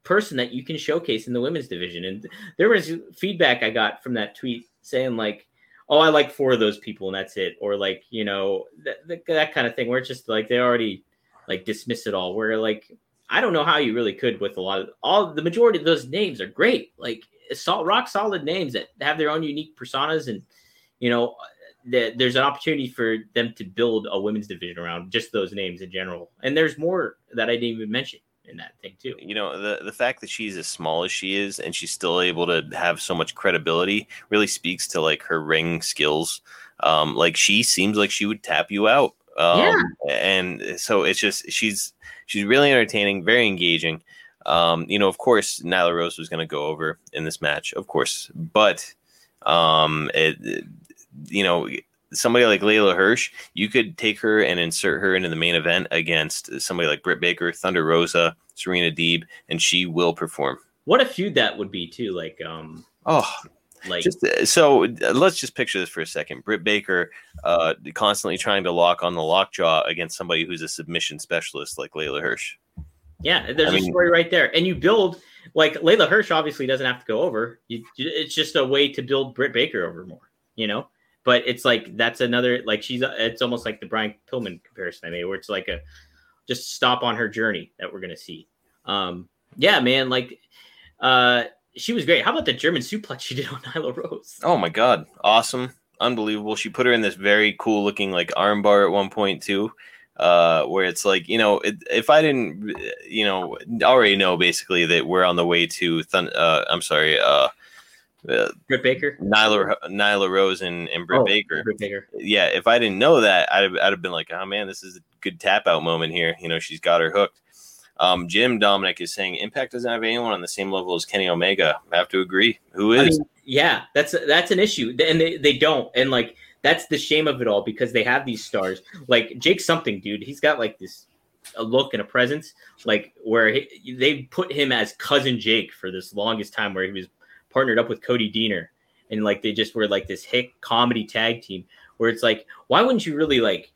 person that you can showcase in the women's division. And there was feedback I got from that tweet saying like, oh, I like four of those people and that's it. Or like, you know, that, that, that kind of thing where it's just like, they already like dismiss it all, where like, I don't know how you really could with a lot of all the majority of those names are great. Like solid, rock solid names that have their own unique personas. And, you know, th- there's an opportunity for them to build a women's division around just those names in general. And there's more that I didn't even mention in that thing too. You know, the, the fact that she's as small as she is and she's still able to have so much credibility really speaks to like her ring skills. Um, like she seems like she would tap you out. Um, yeah. And so it's just, she's, She's really entertaining, very engaging. Um, you know, of course, Nyla Rose was going to go over in this match, of course. But, um, it, it, you know, somebody like Layla Hirsch, you could take her and insert her into the main event against somebody like Britt Baker, Thunder Rosa, Serena Deeb, and she will perform. What a feud that would be, too. Like, um, oh, like just, so let's just picture this for a second. Britt Baker. Uh, constantly trying to lock on the lockjaw against somebody who's a submission specialist like Layla Hirsch. Yeah, there's I mean, a story right there. And you build, like, Layla Hirsch obviously doesn't have to go over. You, it's just a way to build Britt Baker over more, you know? But it's like, that's another, like, she's, it's almost like the Brian Pillman comparison I made, where it's like a just stop on her journey that we're going to see. Um, yeah, man, like, uh, she was great. How about the German suplex she did on Nyla Rose? Oh, my God. Awesome. Unbelievable. She put her in this very cool looking like armbar at one point too, uh, where it's like, you know, it, if I didn't, you know, already know basically that we're on the way to, thun- uh, I'm sorry, uh, uh, Britt Baker, Nyla, Nyla Rose and, and Britt oh, Baker. Britt Baker. Yeah. If I didn't know that, I'd, I'd have been like, oh man, this is a good tap out moment here. You know, she's got her hooked. Um, Jim Dominic is saying Impact doesn't have anyone on the same level as Kenny Omega. I have to agree. Who is? I mean, yeah, that's that's an issue, and they, they don't. And like that's the shame of it all because they have these stars like Jake something, dude. He's got like this a look and a presence like where he, they put him as cousin Jake for this longest time, where he was partnered up with Cody Deaner, and like they just were like this hick comedy tag team where it's like, why wouldn't you really like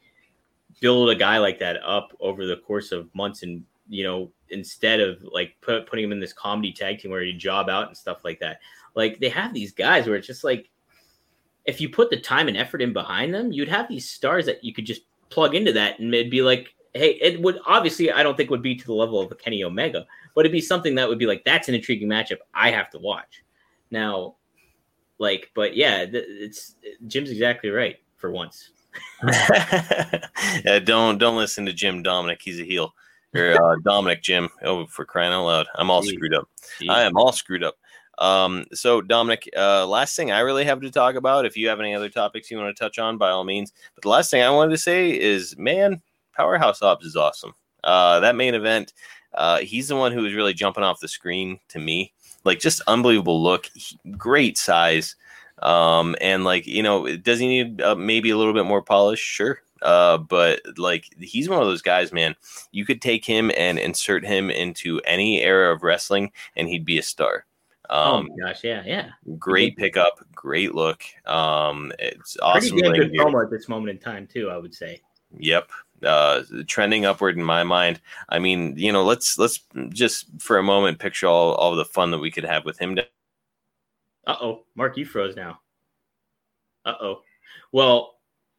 build a guy like that up over the course of months and, you know, instead of like put, putting him in this comedy tag team where you job out and stuff like that. Like they have these guys where it's just like, if you put the time and effort in behind them, you'd have these stars that you could just plug into that. And it'd be like, hey, it would obviously, I don't think would be to the level of a Kenny Omega, but it'd be something that would be like, that's an intriguing matchup. I have to watch now. Like, but yeah, it's Jim's exactly right for once. yeah, don't, don't listen to Jim Dominic. He's a heel. Or, uh, Dominic, Jim, oh, for crying out loud. I'm all Jeez. screwed up. Jeez. I am all screwed up. Um, so, Dominic, uh, last thing I really have to talk about, if you have any other topics you want to touch on, by all means. But the last thing I wanted to say is, man, Powerhouse Hobbs is awesome. Uh, that main event, uh, he's the one who was really jumping off the screen to me. Like, just unbelievable look, he, great size. Um, and, like, you know, does he need uh, maybe a little bit more polish? Sure. Uh, but like he's one of those guys, man, you could take him and insert him into any era of wrestling and he'd be a star. Um, oh my gosh. Yeah. Yeah. Great pickup. Great look. Um, it's awesome. Pretty good promo at this moment in time too, I would say. Yep. Uh, trending upward in my mind. I mean, you know, let's, let's just for a moment, picture all, all the fun that we could have with him. Uh-oh, Mark, you froze now. Uh-oh. Well,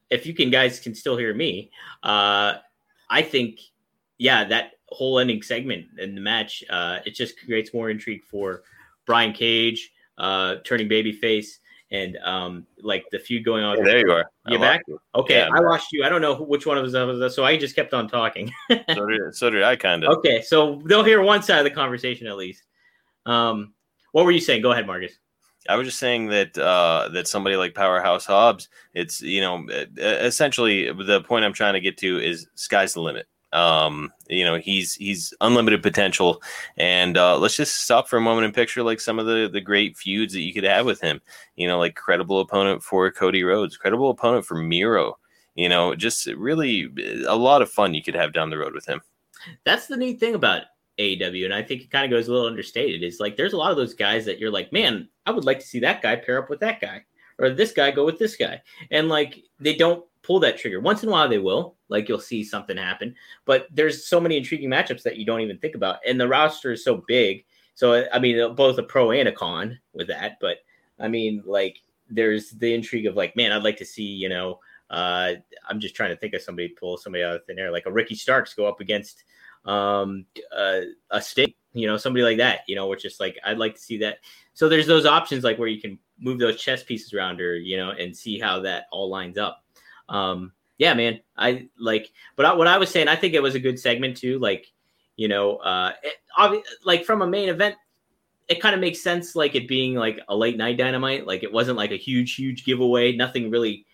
if you can guys can still hear me, uh, I think, yeah, that whole ending segment in the match, uh, it just creates more intrigue for Brian Cage, uh, turning babyface, and um, like the feud going on. Oh, there you are. You're back? You. Okay, yeah, I lost you. I don't know which one of us was, so I just kept on talking. so, did, so did I, kind of. Okay, so they'll hear one side of the conversation at least. Um, what were you saying? Go ahead, Marcus. I was just saying that uh, that somebody like Powerhouse Hobbs, it's, you know, essentially the point I'm trying to get to is sky's the limit. Um, you know, he's he's unlimited potential. And uh, let's just stop for a moment and picture like some of the, the great feuds that you could have with him. You know, like credible opponent for Cody Rhodes, credible opponent for Miro. You know, just really a lot of fun you could have down the road with him. That's the neat thing about it. A E W, and I think it kind of goes a little understated, is like there's a lot of those guys that you're like, man, I would like to see that guy pair up with that guy, or this guy go with this guy, and like they don't pull that trigger. Once in a while they will, like you'll see something happen, but there's so many intriguing matchups that you don't even think about, and the roster is so big. So I mean, both a pro and a con with that, but I mean, like there's the intrigue of like, man, I'd like to see, you know, uh, I'm just trying to think of somebody, pull somebody out of thin air, like a Ricky Starks go up against um, uh, a Sting, you know, somebody like that, you know, which is like, I'd like to see that. So there's those options like where you can move those chess pieces around, or, you know, and see how that all lines up. Um, yeah, man, I like, but I, what I was saying, I think it was a good segment too. Like, you know, uh, it, obvi- like from a main event, it kind of makes sense, like it being like a late night Dynamite. Like it wasn't like a huge, huge giveaway. Nothing really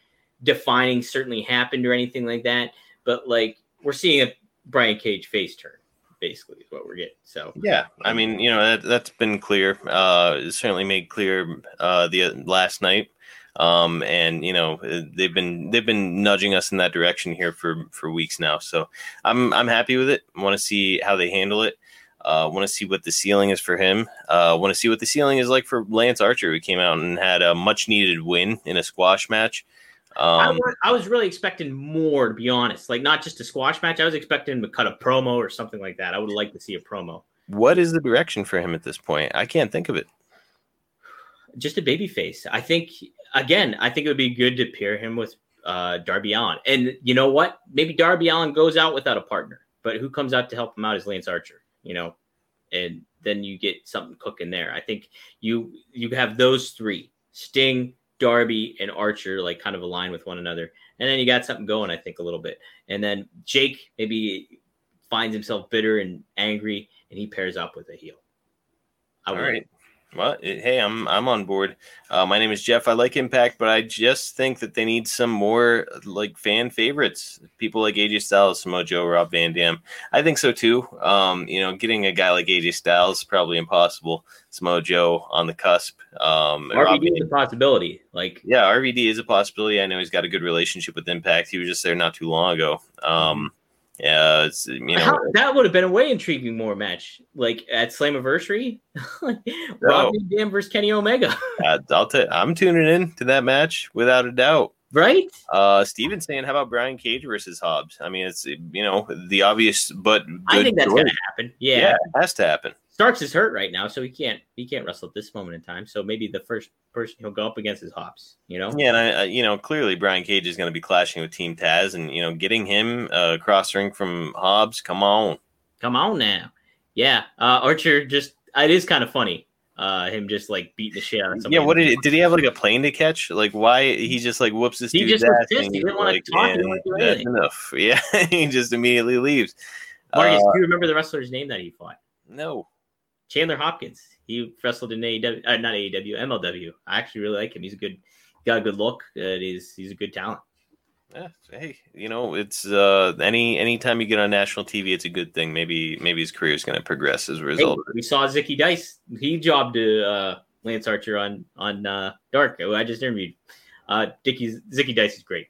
defining certainly happened or anything like that. But like we're seeing a Brian Cage face turn, basically, is what we're getting. So yeah, I mean, you know, that that's been clear. Uh, it's certainly made clear uh, the uh, last night. Um, and you know, they've been they've been nudging us in that direction here for for weeks now. So I'm I'm happy with it. I want to see how they handle it. I uh, want to see what the ceiling is for him. I uh, want to see what the ceiling is like for Lance Archer, who came out and had a much-needed win in a squash match. Um, I, was, I was really expecting more, to be honest. Like, not just a squash match. I was expecting him to cut a promo or something like that. I would like to see a promo. What is the direction for him at this point? I can't think of it. Just a babyface. I think, again, I think it would be good to pair him with uh, Darby Allin. And you know what? Maybe Darby Allin goes out without a partner. But who comes out to help him out is Lance Archer. You know, and then you get something cooking there. I think you you have those three, Sting, Darby, and Archer, like kind of align with one another. And then you got something going, I think, a little bit. And then Jake maybe finds himself bitter and angry, and he pairs up with a heel. I All right. It. Well, it, hey, I'm I'm on board. Uh, my name is Jeff. I like Impact, but I just think that they need some more like fan favorites, people like A J Styles, Samoa Joe, Rob Van Dam. I think so too. Um, you know, getting a guy like A J Styles is probably impossible. Samoa Joe on the cusp. Um, R V D is a possibility. Like, yeah, R V D is a possibility. I know he's got a good relationship with Impact. He was just there not too long ago. Um, Yeah, it's, you know, How, that would have been a way intriguing more match, like at Slammiversary, Rob Van Dam versus Kenny Omega. uh, I'll t- I'm tuning in to that match without a doubt. Right? Uh, Steven saying, how about Brian Cage versus Hobbs? I mean, it's, you know, the obvious, but good I think that's going to happen. Yeah. yeah, it has to happen. Starks is hurt right now, so he can't he can't wrestle at this moment in time. So maybe the first person he'll go up against is Hobbs, you know? Yeah, and I, I, you know, clearly Brian Cage is going to be clashing with Team Taz, and, you know, getting him uh, cross ring from Hobbs, come on. Come on now. Yeah, uh, Archer just – it is kind of funny, uh, him just, like, beating the shit out of somebody. Yeah, what did he – did he have, like, a plane to catch? Like, why – he just, like, whoops this he dude's ass. He just – he didn't want to talk. He didn't want to do anything. Enough. Yeah, he just immediately leaves. Marcus, uh, do you remember the wrestler's name that he fought? No. Chandler Hopkins. He wrestled in A E W, uh, not A E W, M L W. I actually really like him. He's a good, got a good look. Uh, he's he's a good talent. Yeah, hey, you know, it's uh, any anytime you get on national T V, it's a good thing. Maybe maybe his career is going to progress as a result. Hey, we saw Zicky Dice. He jobbed to uh, Lance Archer on on uh, Dark. I just interviewed. Uh, Dickie Zicky Dice is great.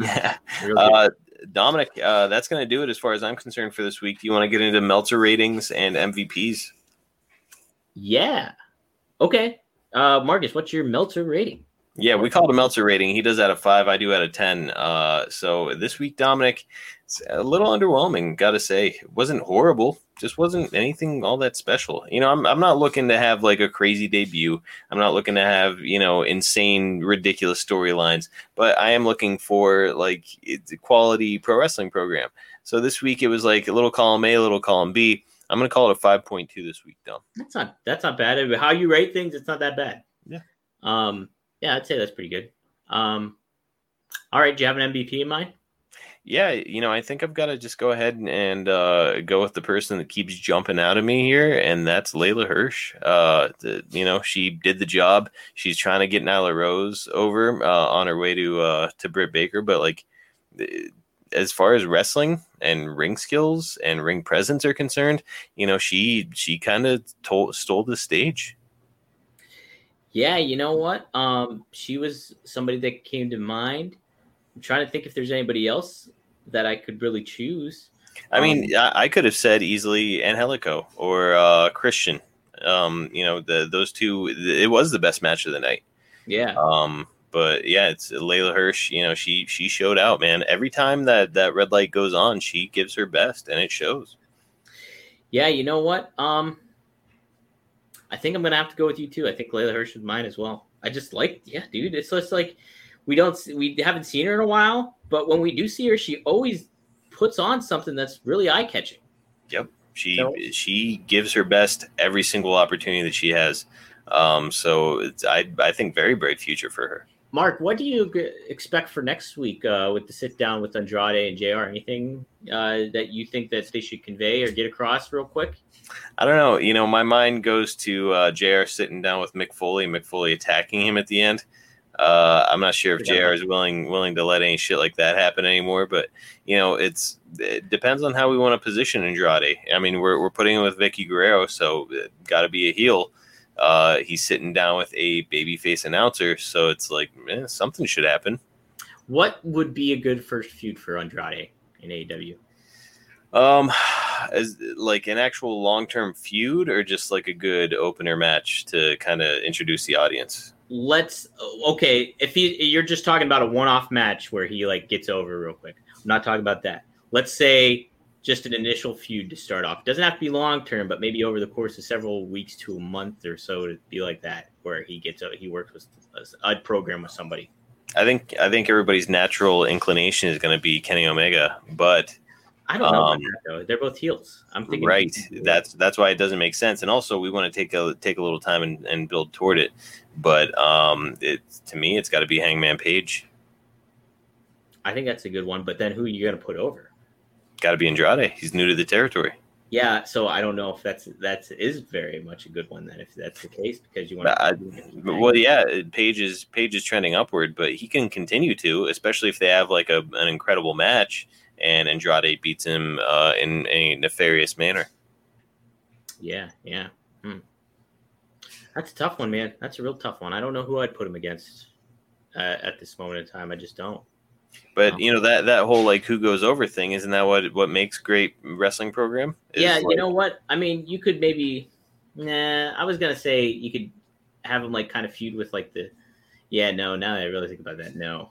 yeah. Really uh, Dominic, uh, that's going to do it as far as I'm concerned for this week. Do you want to get into Meltzer ratings and M V Ps? Yeah. Okay. Uh, Marcus, what's your Meltzer rating? Yeah, we call it a Meltzer rating. He does out of five. I do out of ten. Uh, so this week, Dominic, it's a little underwhelming, got to say. It wasn't horrible. Just wasn't anything all that special. You know, I'm I'm not looking to have like a crazy debut. I'm not looking to have, you know, insane, ridiculous storylines. But I am looking for like quality pro wrestling program. So this week it was like a little column A, a little column B. I'm going to call it a five point two this week, Dom. That's not that's not bad. How you rate things, it's not that bad. Yeah. Um. Yeah, I'd say that's pretty good. Um. All right. Do you have an M V P in mind? Yeah, you know, I think I've got to just go ahead and, and uh, go with the person that keeps jumping out of me here, and that's Layla Hirsch. Uh, the, you know, she did the job. She's trying to get Nyla Rose over uh, on her way to uh, to Britt Baker, but like, as far as wrestling and ring skills and ring presence are concerned, you know, she she kind of stole the stage. Yeah, you know what? Um, she was somebody that came to mind. I'm trying to think if there's anybody else that I could really choose. I mean, um, I could have said easily Angelico or uh, Christian. Um, you know, the those two. It was the best match of the night. Yeah. Um, but yeah, it's Layla Hirsch. You know, she she showed out, man. Every time that that red light goes on, she gives her best, and it shows. Yeah, you know what? Um, I think I'm gonna have to go with you too. I think Layla Hirsch is mine as well. I just like, yeah, dude. It's just like we don't we haven't seen her in a while, but when we do see her, she always puts on something that's really eye catching. Yep. She so. she gives her best every single opportunity that she has. Um, so it's, I I think very bright future for her. Mark, what do you g- expect for next week uh, with the sit down with Andrade and J R? Anything uh, that you think that they should convey or get across real quick? I don't know. You know, my mind goes to uh, J R sitting down with Mick Foley, Mick Foley attacking him at the end. Uh, I'm not sure if J R is willing willing to let any shit like that happen anymore, but you know, it's it depends on how we want to position Andrade. I mean, we're we're putting him with Vicky Guerrero, so got to be a heel. Uh, he's sitting down with a babyface announcer, so it's like eh, something should happen. What would be a good first feud for Andrade in A E W? Um, as like an actual long term feud, or just like a good opener match to kind of introduce the audience. Let's okay. If he, you're just talking about a one-off match where he like gets over real quick. I'm not talking about that. Let's say just an initial feud to start off. It doesn't have to be long-term, but maybe over the course of several weeks to a month or so, to be like that, where he gets out, he works with a program with somebody. I think I think everybody's natural inclination is going to be Kenny Omega, but I don't know um, about that though. They're both heels. I'm thinking right. That's that's why it doesn't make sense. And also, we want to take a take a little time and, and build toward it. But um, it to me, it's got to be Hangman Page. I think that's a good one. But then, who are you going to put over? Got to be Andrade. He's new to the territory. Yeah, so I don't know if that's that's is very much a good one then if that's the case because you want. To I, well, yeah, Page is Page is trending upward, but he can continue to, especially if they have like a an incredible match. And Andrade beats him uh, in a nefarious manner. Yeah, yeah. Hmm. That's a tough one, man. That's a real tough one. I don't know who I'd put him against uh, at this moment in time. I just don't. But, um, you know, that, that whole, like, who goes over thing, isn't that what, what makes great wrestling program? Is yeah, like... you know what? I mean, you could maybe – nah, I was going to say you could have him, like, kind of feud with, like, the – yeah, no, now that I really think about that, no.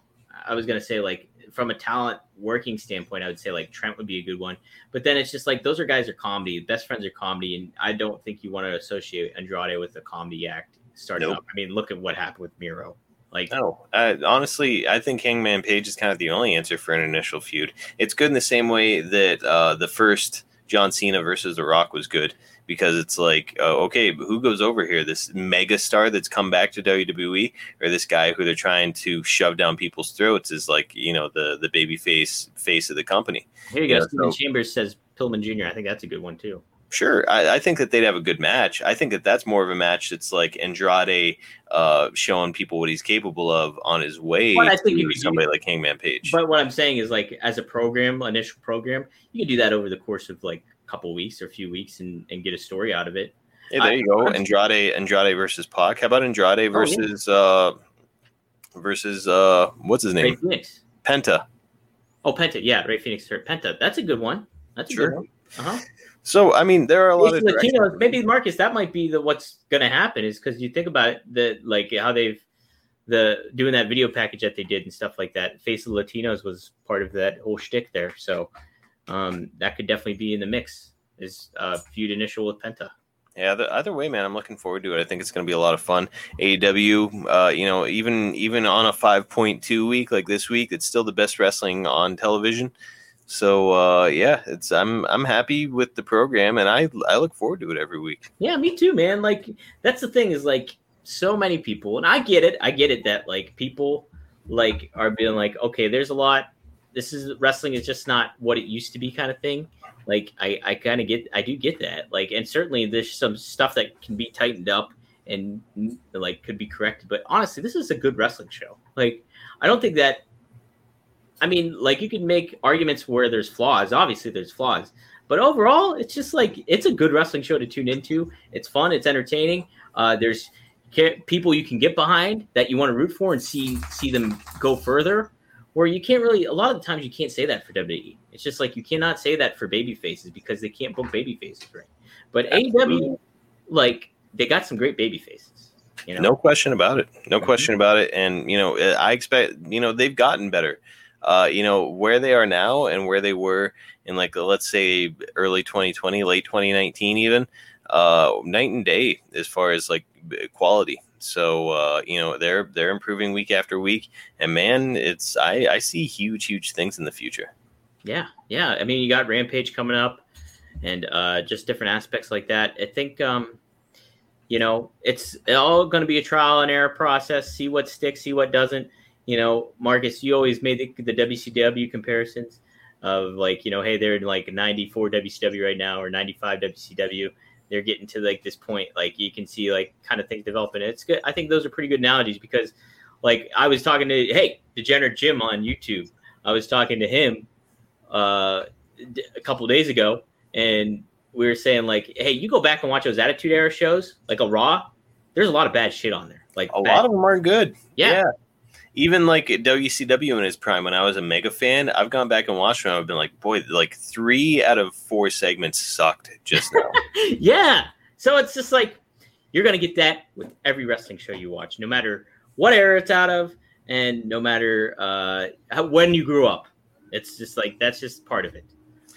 I was going to say, like, from a talent working standpoint, I would say like Trent would be a good one, but then it's just like, those are guys are comedy. Best friends are comedy. And I don't think you want to associate Andrade with a comedy act starting nope. up. I mean, look at what happened with Miro. Like, no, I, honestly, I think Hangman Page is kind of the only answer for an initial feud. It's good in the same way that uh, the first John Cena versus The Rock was good because it's like, uh, okay, but who goes over here? This mega star that's come back to W W E or this guy who they're trying to shove down people's throats is like, you know, the, the baby face face of the company. Here you, you go. Know, so, Chambers says Pillman Junior I think that's a good one too. Sure. I, I think that they'd have a good match. I think that that's more of a match that's like Andrade uh, showing people what he's capable of on his way well, I think to somebody do, like Hangman Page. But what I'm saying is like as a program, initial program, you can do that over the course of like a couple weeks or a few weeks and, and get a story out of it. Hey, there I, you go. Andrade Andrade versus Pac. How about Andrade versus oh, yeah. uh, versus uh, what's his name? Ray Phoenix. Penta. Oh, Penta. Yeah, Ray Phoenix. Penta. That's a good one. That's a sure. good one. Uh-huh. So, I mean, there are a lot of Latinos. Maybe Marcus, that might be the what's going to happen is because you think about it, the like how they've the doing that video package that they did and stuff like that. Face of the Latinos was part of that whole shtick there, so um, that could definitely be in the mix. Is uh, feud initial with Penta? Yeah, the, either way, man, I'm looking forward to it. I think it's going to be a lot of fun. A E W, uh, you know, even even on a five point two week like this week, it's still the best wrestling on television. So uh, yeah, it's I'm I'm happy with the program, and I I look forward to it every week. Yeah, me too, man. Like that's the thing is like so many people, and I get it, I get it that like people like are being like, okay, there's a lot. This is wrestling is just not what it used to be, kind of thing. Like I I kind of get I do get that. Like and certainly there's some stuff that can be tightened up and like could be corrected. But honestly, this is a good wrestling show. Like I don't think that. I mean, like you can make arguments where there's flaws. Obviously, there's flaws, but overall, it's just like it's a good wrestling show to tune into. It's fun. It's entertaining. Uh, there's people you can get behind that you want to root for and see see them go further. where you can't really, a lot of the times you can't say that for W W E. It's just like you cannot say that for baby faces because they can't book baby faces, right? But A E W, like, they got some great baby faces. You know? No question about it. No question about it. And, you know, I expect, you know, they've gotten better. Uh, you know, where they are now and where they were in, like, let's say early twenty twenty, late twenty nineteen even, uh, night and day as far as, like, quality. So, uh, you know, they're they're improving week after week. And, man, it's I, I see huge, huge things in the future. Yeah, yeah. I mean, you got Rampage coming up and uh, just different aspects like that. I think, um, you know, it's all going to be a trial and error process. See what sticks, see what doesn't. You know, Marcus, you always made the, the W C W comparisons of like, you know, hey, they're in like ninety-four W C W right now or ninety-five W C W. They're getting to like this point. Like you can see like kind of things developing. It's good. I think those are pretty good analogies because like I was talking to, hey, Degenerate Jim on YouTube. I was talking to him uh, a couple days ago and we were saying like, hey, you go back and watch those Attitude Era shows, like a Raw. There's a lot of bad shit on there. Like a bad. lot of them aren't good. Yeah. yeah. Even like at W C W in his prime, when I was a mega fan, I've gone back and watched them. I've been like, boy, like three out of four segments sucked just now. Yeah. So it's just like, you're going to get that with every wrestling show you watch, no matter what era it's out of and no matter uh, how, when you grew up. It's just like, that's just part of it.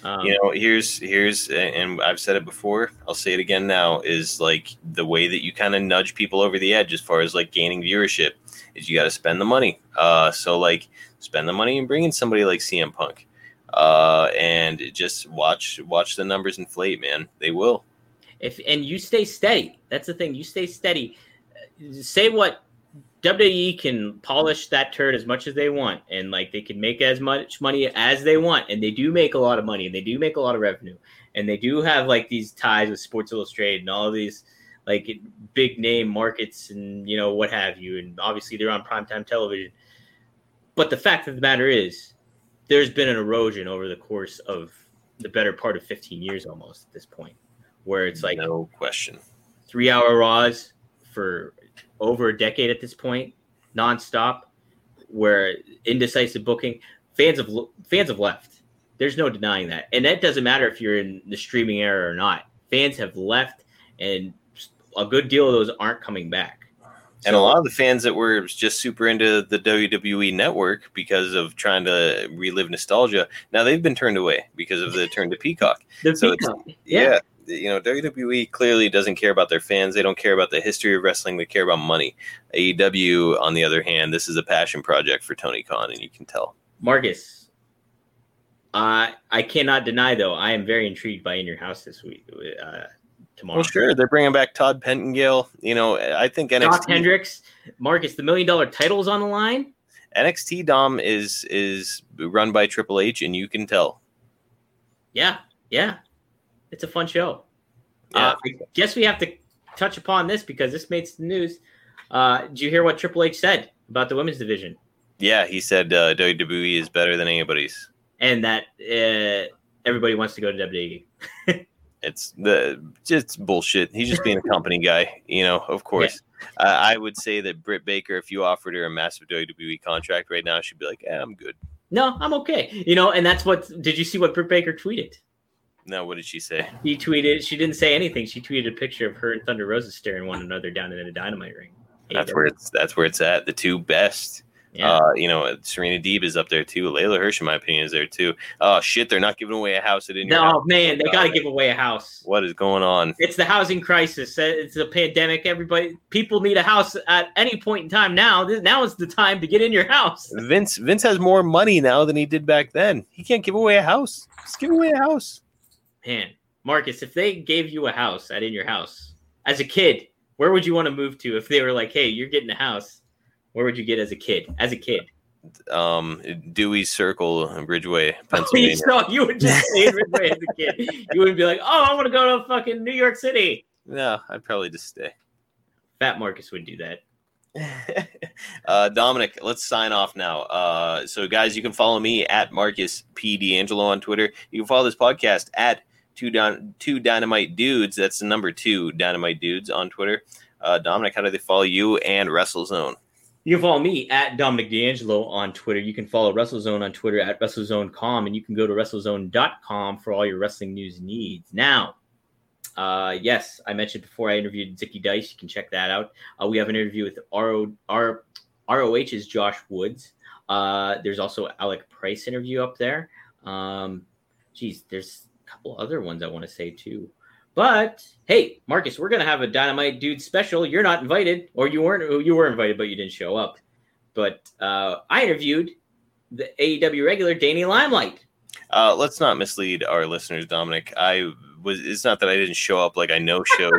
Um, you know, here's, here's, and I've said it before, I'll say it again now, is like the way that you kind of nudge people over the edge as far as like gaining viewership is you got to spend the money. Uh, so like spend the money and bring in somebody like C M Punk uh, and just watch, watch the numbers inflate, man. They will. If, and you stay steady. That's the thing. You stay steady. Say what W W E can polish that turd as much as they want, and like they can make as much money as they want, and they do make a lot of money, and they do make a lot of revenue, and they do have like these ties with Sports Illustrated and all of these like big name markets and you know what have you, and obviously they're on primetime television. But the fact of the matter is, there's been an erosion over the course of the better part of fifteen years almost at this point, where it's like no question, three-hour Raws for over a decade at this point, nonstop, where indecisive booking, fans have fans have left. There's no denying that, and that doesn't matter if you're in the streaming era or not. Fans have left, and a good deal of those aren't coming back. And so, a lot of the fans that were just super into the W W E network because of trying to relive nostalgia, now they've been turned away because of the turn to Peacock. The so Peacock, it's, yeah. yeah. You know, W W E clearly doesn't care about their fans. They don't care about the history of wrestling. They care about money. A E W, on the other hand, this is a passion project for Tony Khan, and you can tell. Marcus, uh, I cannot deny, though, I am very intrigued by In Your House this week, uh, tomorrow. Well, sure. They're bringing back Todd Pentengale. You know, I think N X T. Doc Hendricks. Marcus, the million-dollar title's on the line. N X T, Dom, is is run by Triple H, and you can tell. Yeah, yeah. It's a fun show. Yeah. Uh, I guess we have to touch upon this because this made some news. Uh, did you hear what Triple H said about the women's division? Yeah, he said uh, W W E is better than anybody's. And that uh, everybody wants to go to W W E. It's the just bullshit. He's just being a company guy. You know, of course. Yeah. Uh, I would say that Britt Baker, if you offered her a massive W W E contract right now, she'd be like, eh, I'm good. No, I'm okay. You know, and that's what – did you see what Britt Baker tweeted? No, what did she say? She tweeted. She didn't say anything. She tweeted a picture of her and Thunder Rosa staring one another down in a dynamite ring. That's where it's. That's where it's at. The two best. Yeah. Uh, you know, Serena Deeb is up there too. Layla Hirsch, in my opinion, is there too. Oh shit, they're not giving away a house at any. No house. Man, they got to give away a house. What is going on? It's the housing crisis. It's a pandemic. Everybody, people need a house at any point in time. Now, now is the time to get in your house. Vince, Vince has more money now than he did back then. He can't give away a house. Just give away a house. Man, Marcus, if they gave you a house at In Your House as a kid, where would you want to move to if they were like, hey, you're getting a house? Where would you get as a kid? As a kid? Um, Dewey's Circle, Ridgeway, Pennsylvania. Oh, you, saw, you would just stay in Ridgeway as a kid. You wouldn't be like, oh, I want to go to fucking New York City. No, I'd probably just stay. Fat Marcus would do that. uh, Dominic, let's sign off now. Uh, so, guys, you can follow me at Marcus P. D'Angelo on Twitter. You can follow this podcast at Two, Don- two Dynamite Dudes. That's the number two Dynamite Dudes on Twitter. Uh, Dominic, how do they follow you and WrestleZone? You can follow me at Dominic D'Angelo on Twitter. You can follow WrestleZone on Twitter at WrestleZone dot com, and you can go to WrestleZone dot com for all your wrestling news needs. Now, uh, yes, I mentioned before I interviewed Zicky Dice. You can check that out. Uh, we have an interview with R O, R, R O H's Josh Woods. Uh, there's also Alec Price interview up there. Um, geez, there's a couple other ones I want to say too. But hey, Marcus, we're gonna have a Dynamite Dude special. You're not invited, or you weren't. You were invited, but you didn't show up. But uh, I interviewed the A E W regular Danny Limelight. Uh, let's not mislead our listeners, Dominic. I was. It's not that I didn't show up. Like I no showed.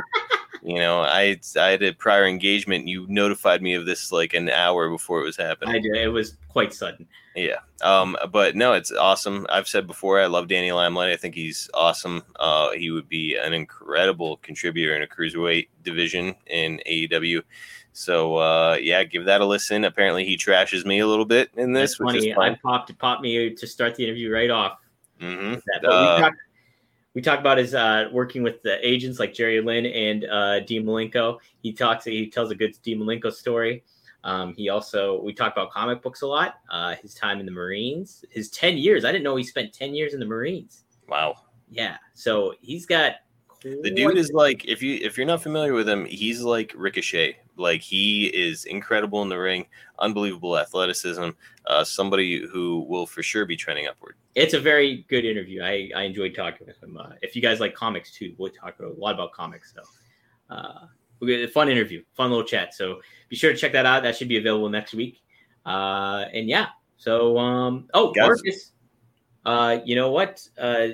You know, I I had a prior engagement. You notified me of this like an hour before it was happening. I did. It was quite sudden. Yeah. Um. But no, it's awesome. I've said before, I love Danny Limelight. I think he's awesome. Uh. He would be an incredible contributor in a cruiserweight division in A E W. So uh, yeah, give that a listen. Apparently, he trashes me a little bit in this. That's which funny. Is fun. I popped popped me to start the interview right off. Mm-hmm. We talk about his uh, working with the agents like Jerry Lynn and uh, Dean Malenko. He talks. He tells a good Dean Malenko story. Um, he also we talk about comic books a lot. Uh, his time in the Marines. His ten years. I didn't know he spent ten years in the Marines. Wow. Yeah. So he's got. The dude is like if you if you're not familiar with him, he's like Ricochet. Like he is incredible in the ring, unbelievable athleticism. Uh, somebody who will for sure be trending upward. It's a very good interview. I, I enjoyed talking with him. Uh, if you guys like comics too, we'll talk a lot about comics. So, uh, we got a fun interview, fun little chat. So be sure to check that out. That should be available next week. Uh, and yeah. So um, oh guys. Marcus, uh, you know what? Uh,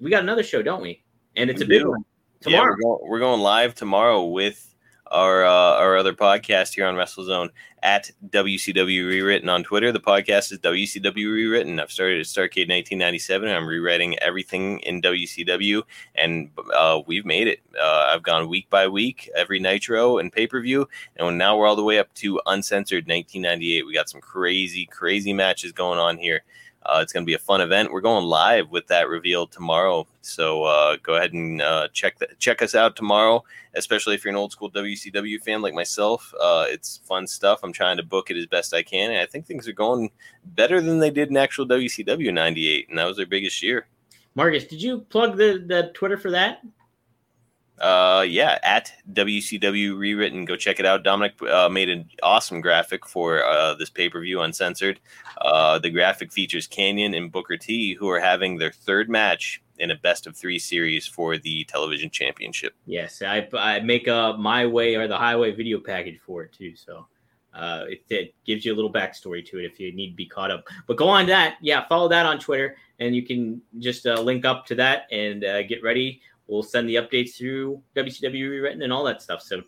we got another show, don't we? And it's we a big do. One. Tomorrow. Yeah, we're, going, we're going live tomorrow with our uh, our other podcast here on WrestleZone at W C W Rewritten on Twitter. The podcast is W C W Rewritten. I've started at Starrcade nineteen ninety-seven. And I'm rewriting everything in W C W, and uh, we've made it. Uh, I've gone week by week, every Nitro and pay-per-view, and now we're all the way up to Uncensored nineteen ninety-eight. We got some crazy, crazy matches going on here. Uh, it's going to be a fun event. We're going live with that reveal tomorrow. So uh, go ahead and uh, check the, check us out tomorrow, especially if you're an old school W C W fan like myself. Uh, it's fun stuff. I'm trying to book it as best I can. And I think things are going better than they did in actual W C W ninety-eight. And that was their biggest year. Marcus, did you plug the, the Twitter for that? Uh, yeah, at W C W Rewritten. Go check it out. Dominic uh, made an awesome graphic for uh, this pay-per-view Uncensored. Uh, the graphic features Kanyon and Booker T, who are having their third match in a best-of-three series for the television championship. Yes, I, I make a My Way or the Highway video package for it, too. So uh, it, it gives you a little backstory to it if you need to be caught up. But go on that. Yeah, follow that on Twitter, and you can just uh, link up to that and uh, get ready. We'll send the updates through W C W Rewritten and all that stuff. So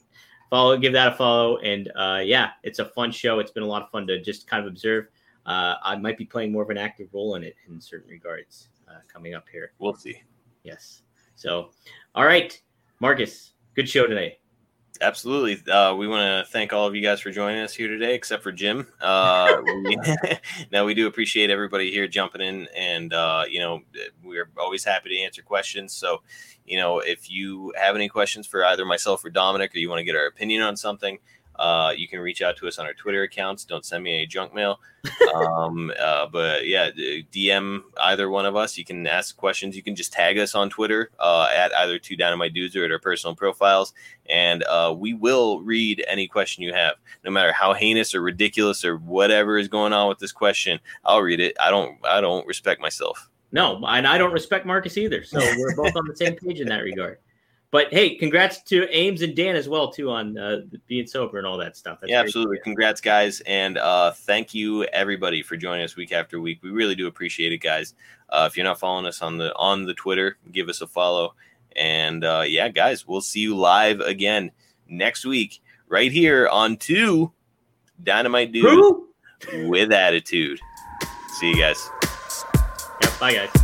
follow, give that a follow. And uh, yeah, it's a fun show. It's been a lot of fun to just kind of observe. Uh, I might be playing more of an active role in it in certain regards uh, coming up here. We'll see. Yes. So, all right, Marcus, good show today. Absolutely. Uh, we want to thank all of you guys for joining us here today, except for Jim. Uh, we, now, we do appreciate everybody here jumping in, and, uh, you know, we're always happy to answer questions. So, you know, if you have any questions for either myself or Dominic, or you want to get our opinion on something, uh, you can reach out to us on our Twitter accounts. Don't send me any junk mail. um, uh, but, yeah, D M either one of us. You can ask questions. You can just tag us on Twitter uh, at either Two Dynamite Dudes or at our personal profiles. And uh, we will read any question you have, no matter how heinous or ridiculous or whatever is going on with this question. I'll read it. I don't I don't respect myself. No, and I don't respect Marcus either. So we're both on the same page in that regard. But, hey, congrats to Ames and Dan as well, too, on uh, being sober and all that stuff. That's yeah, absolutely. Cool. Congrats, guys. And uh, thank you, everybody, for joining us week after week. We really do appreciate it, guys. Uh, if you're not following us on the on the Twitter, give us a follow. And, uh, yeah, guys, we'll see you live again next week right here on Two Dynamite Dudes with Attitude. See you guys. Yeah, bye, guys.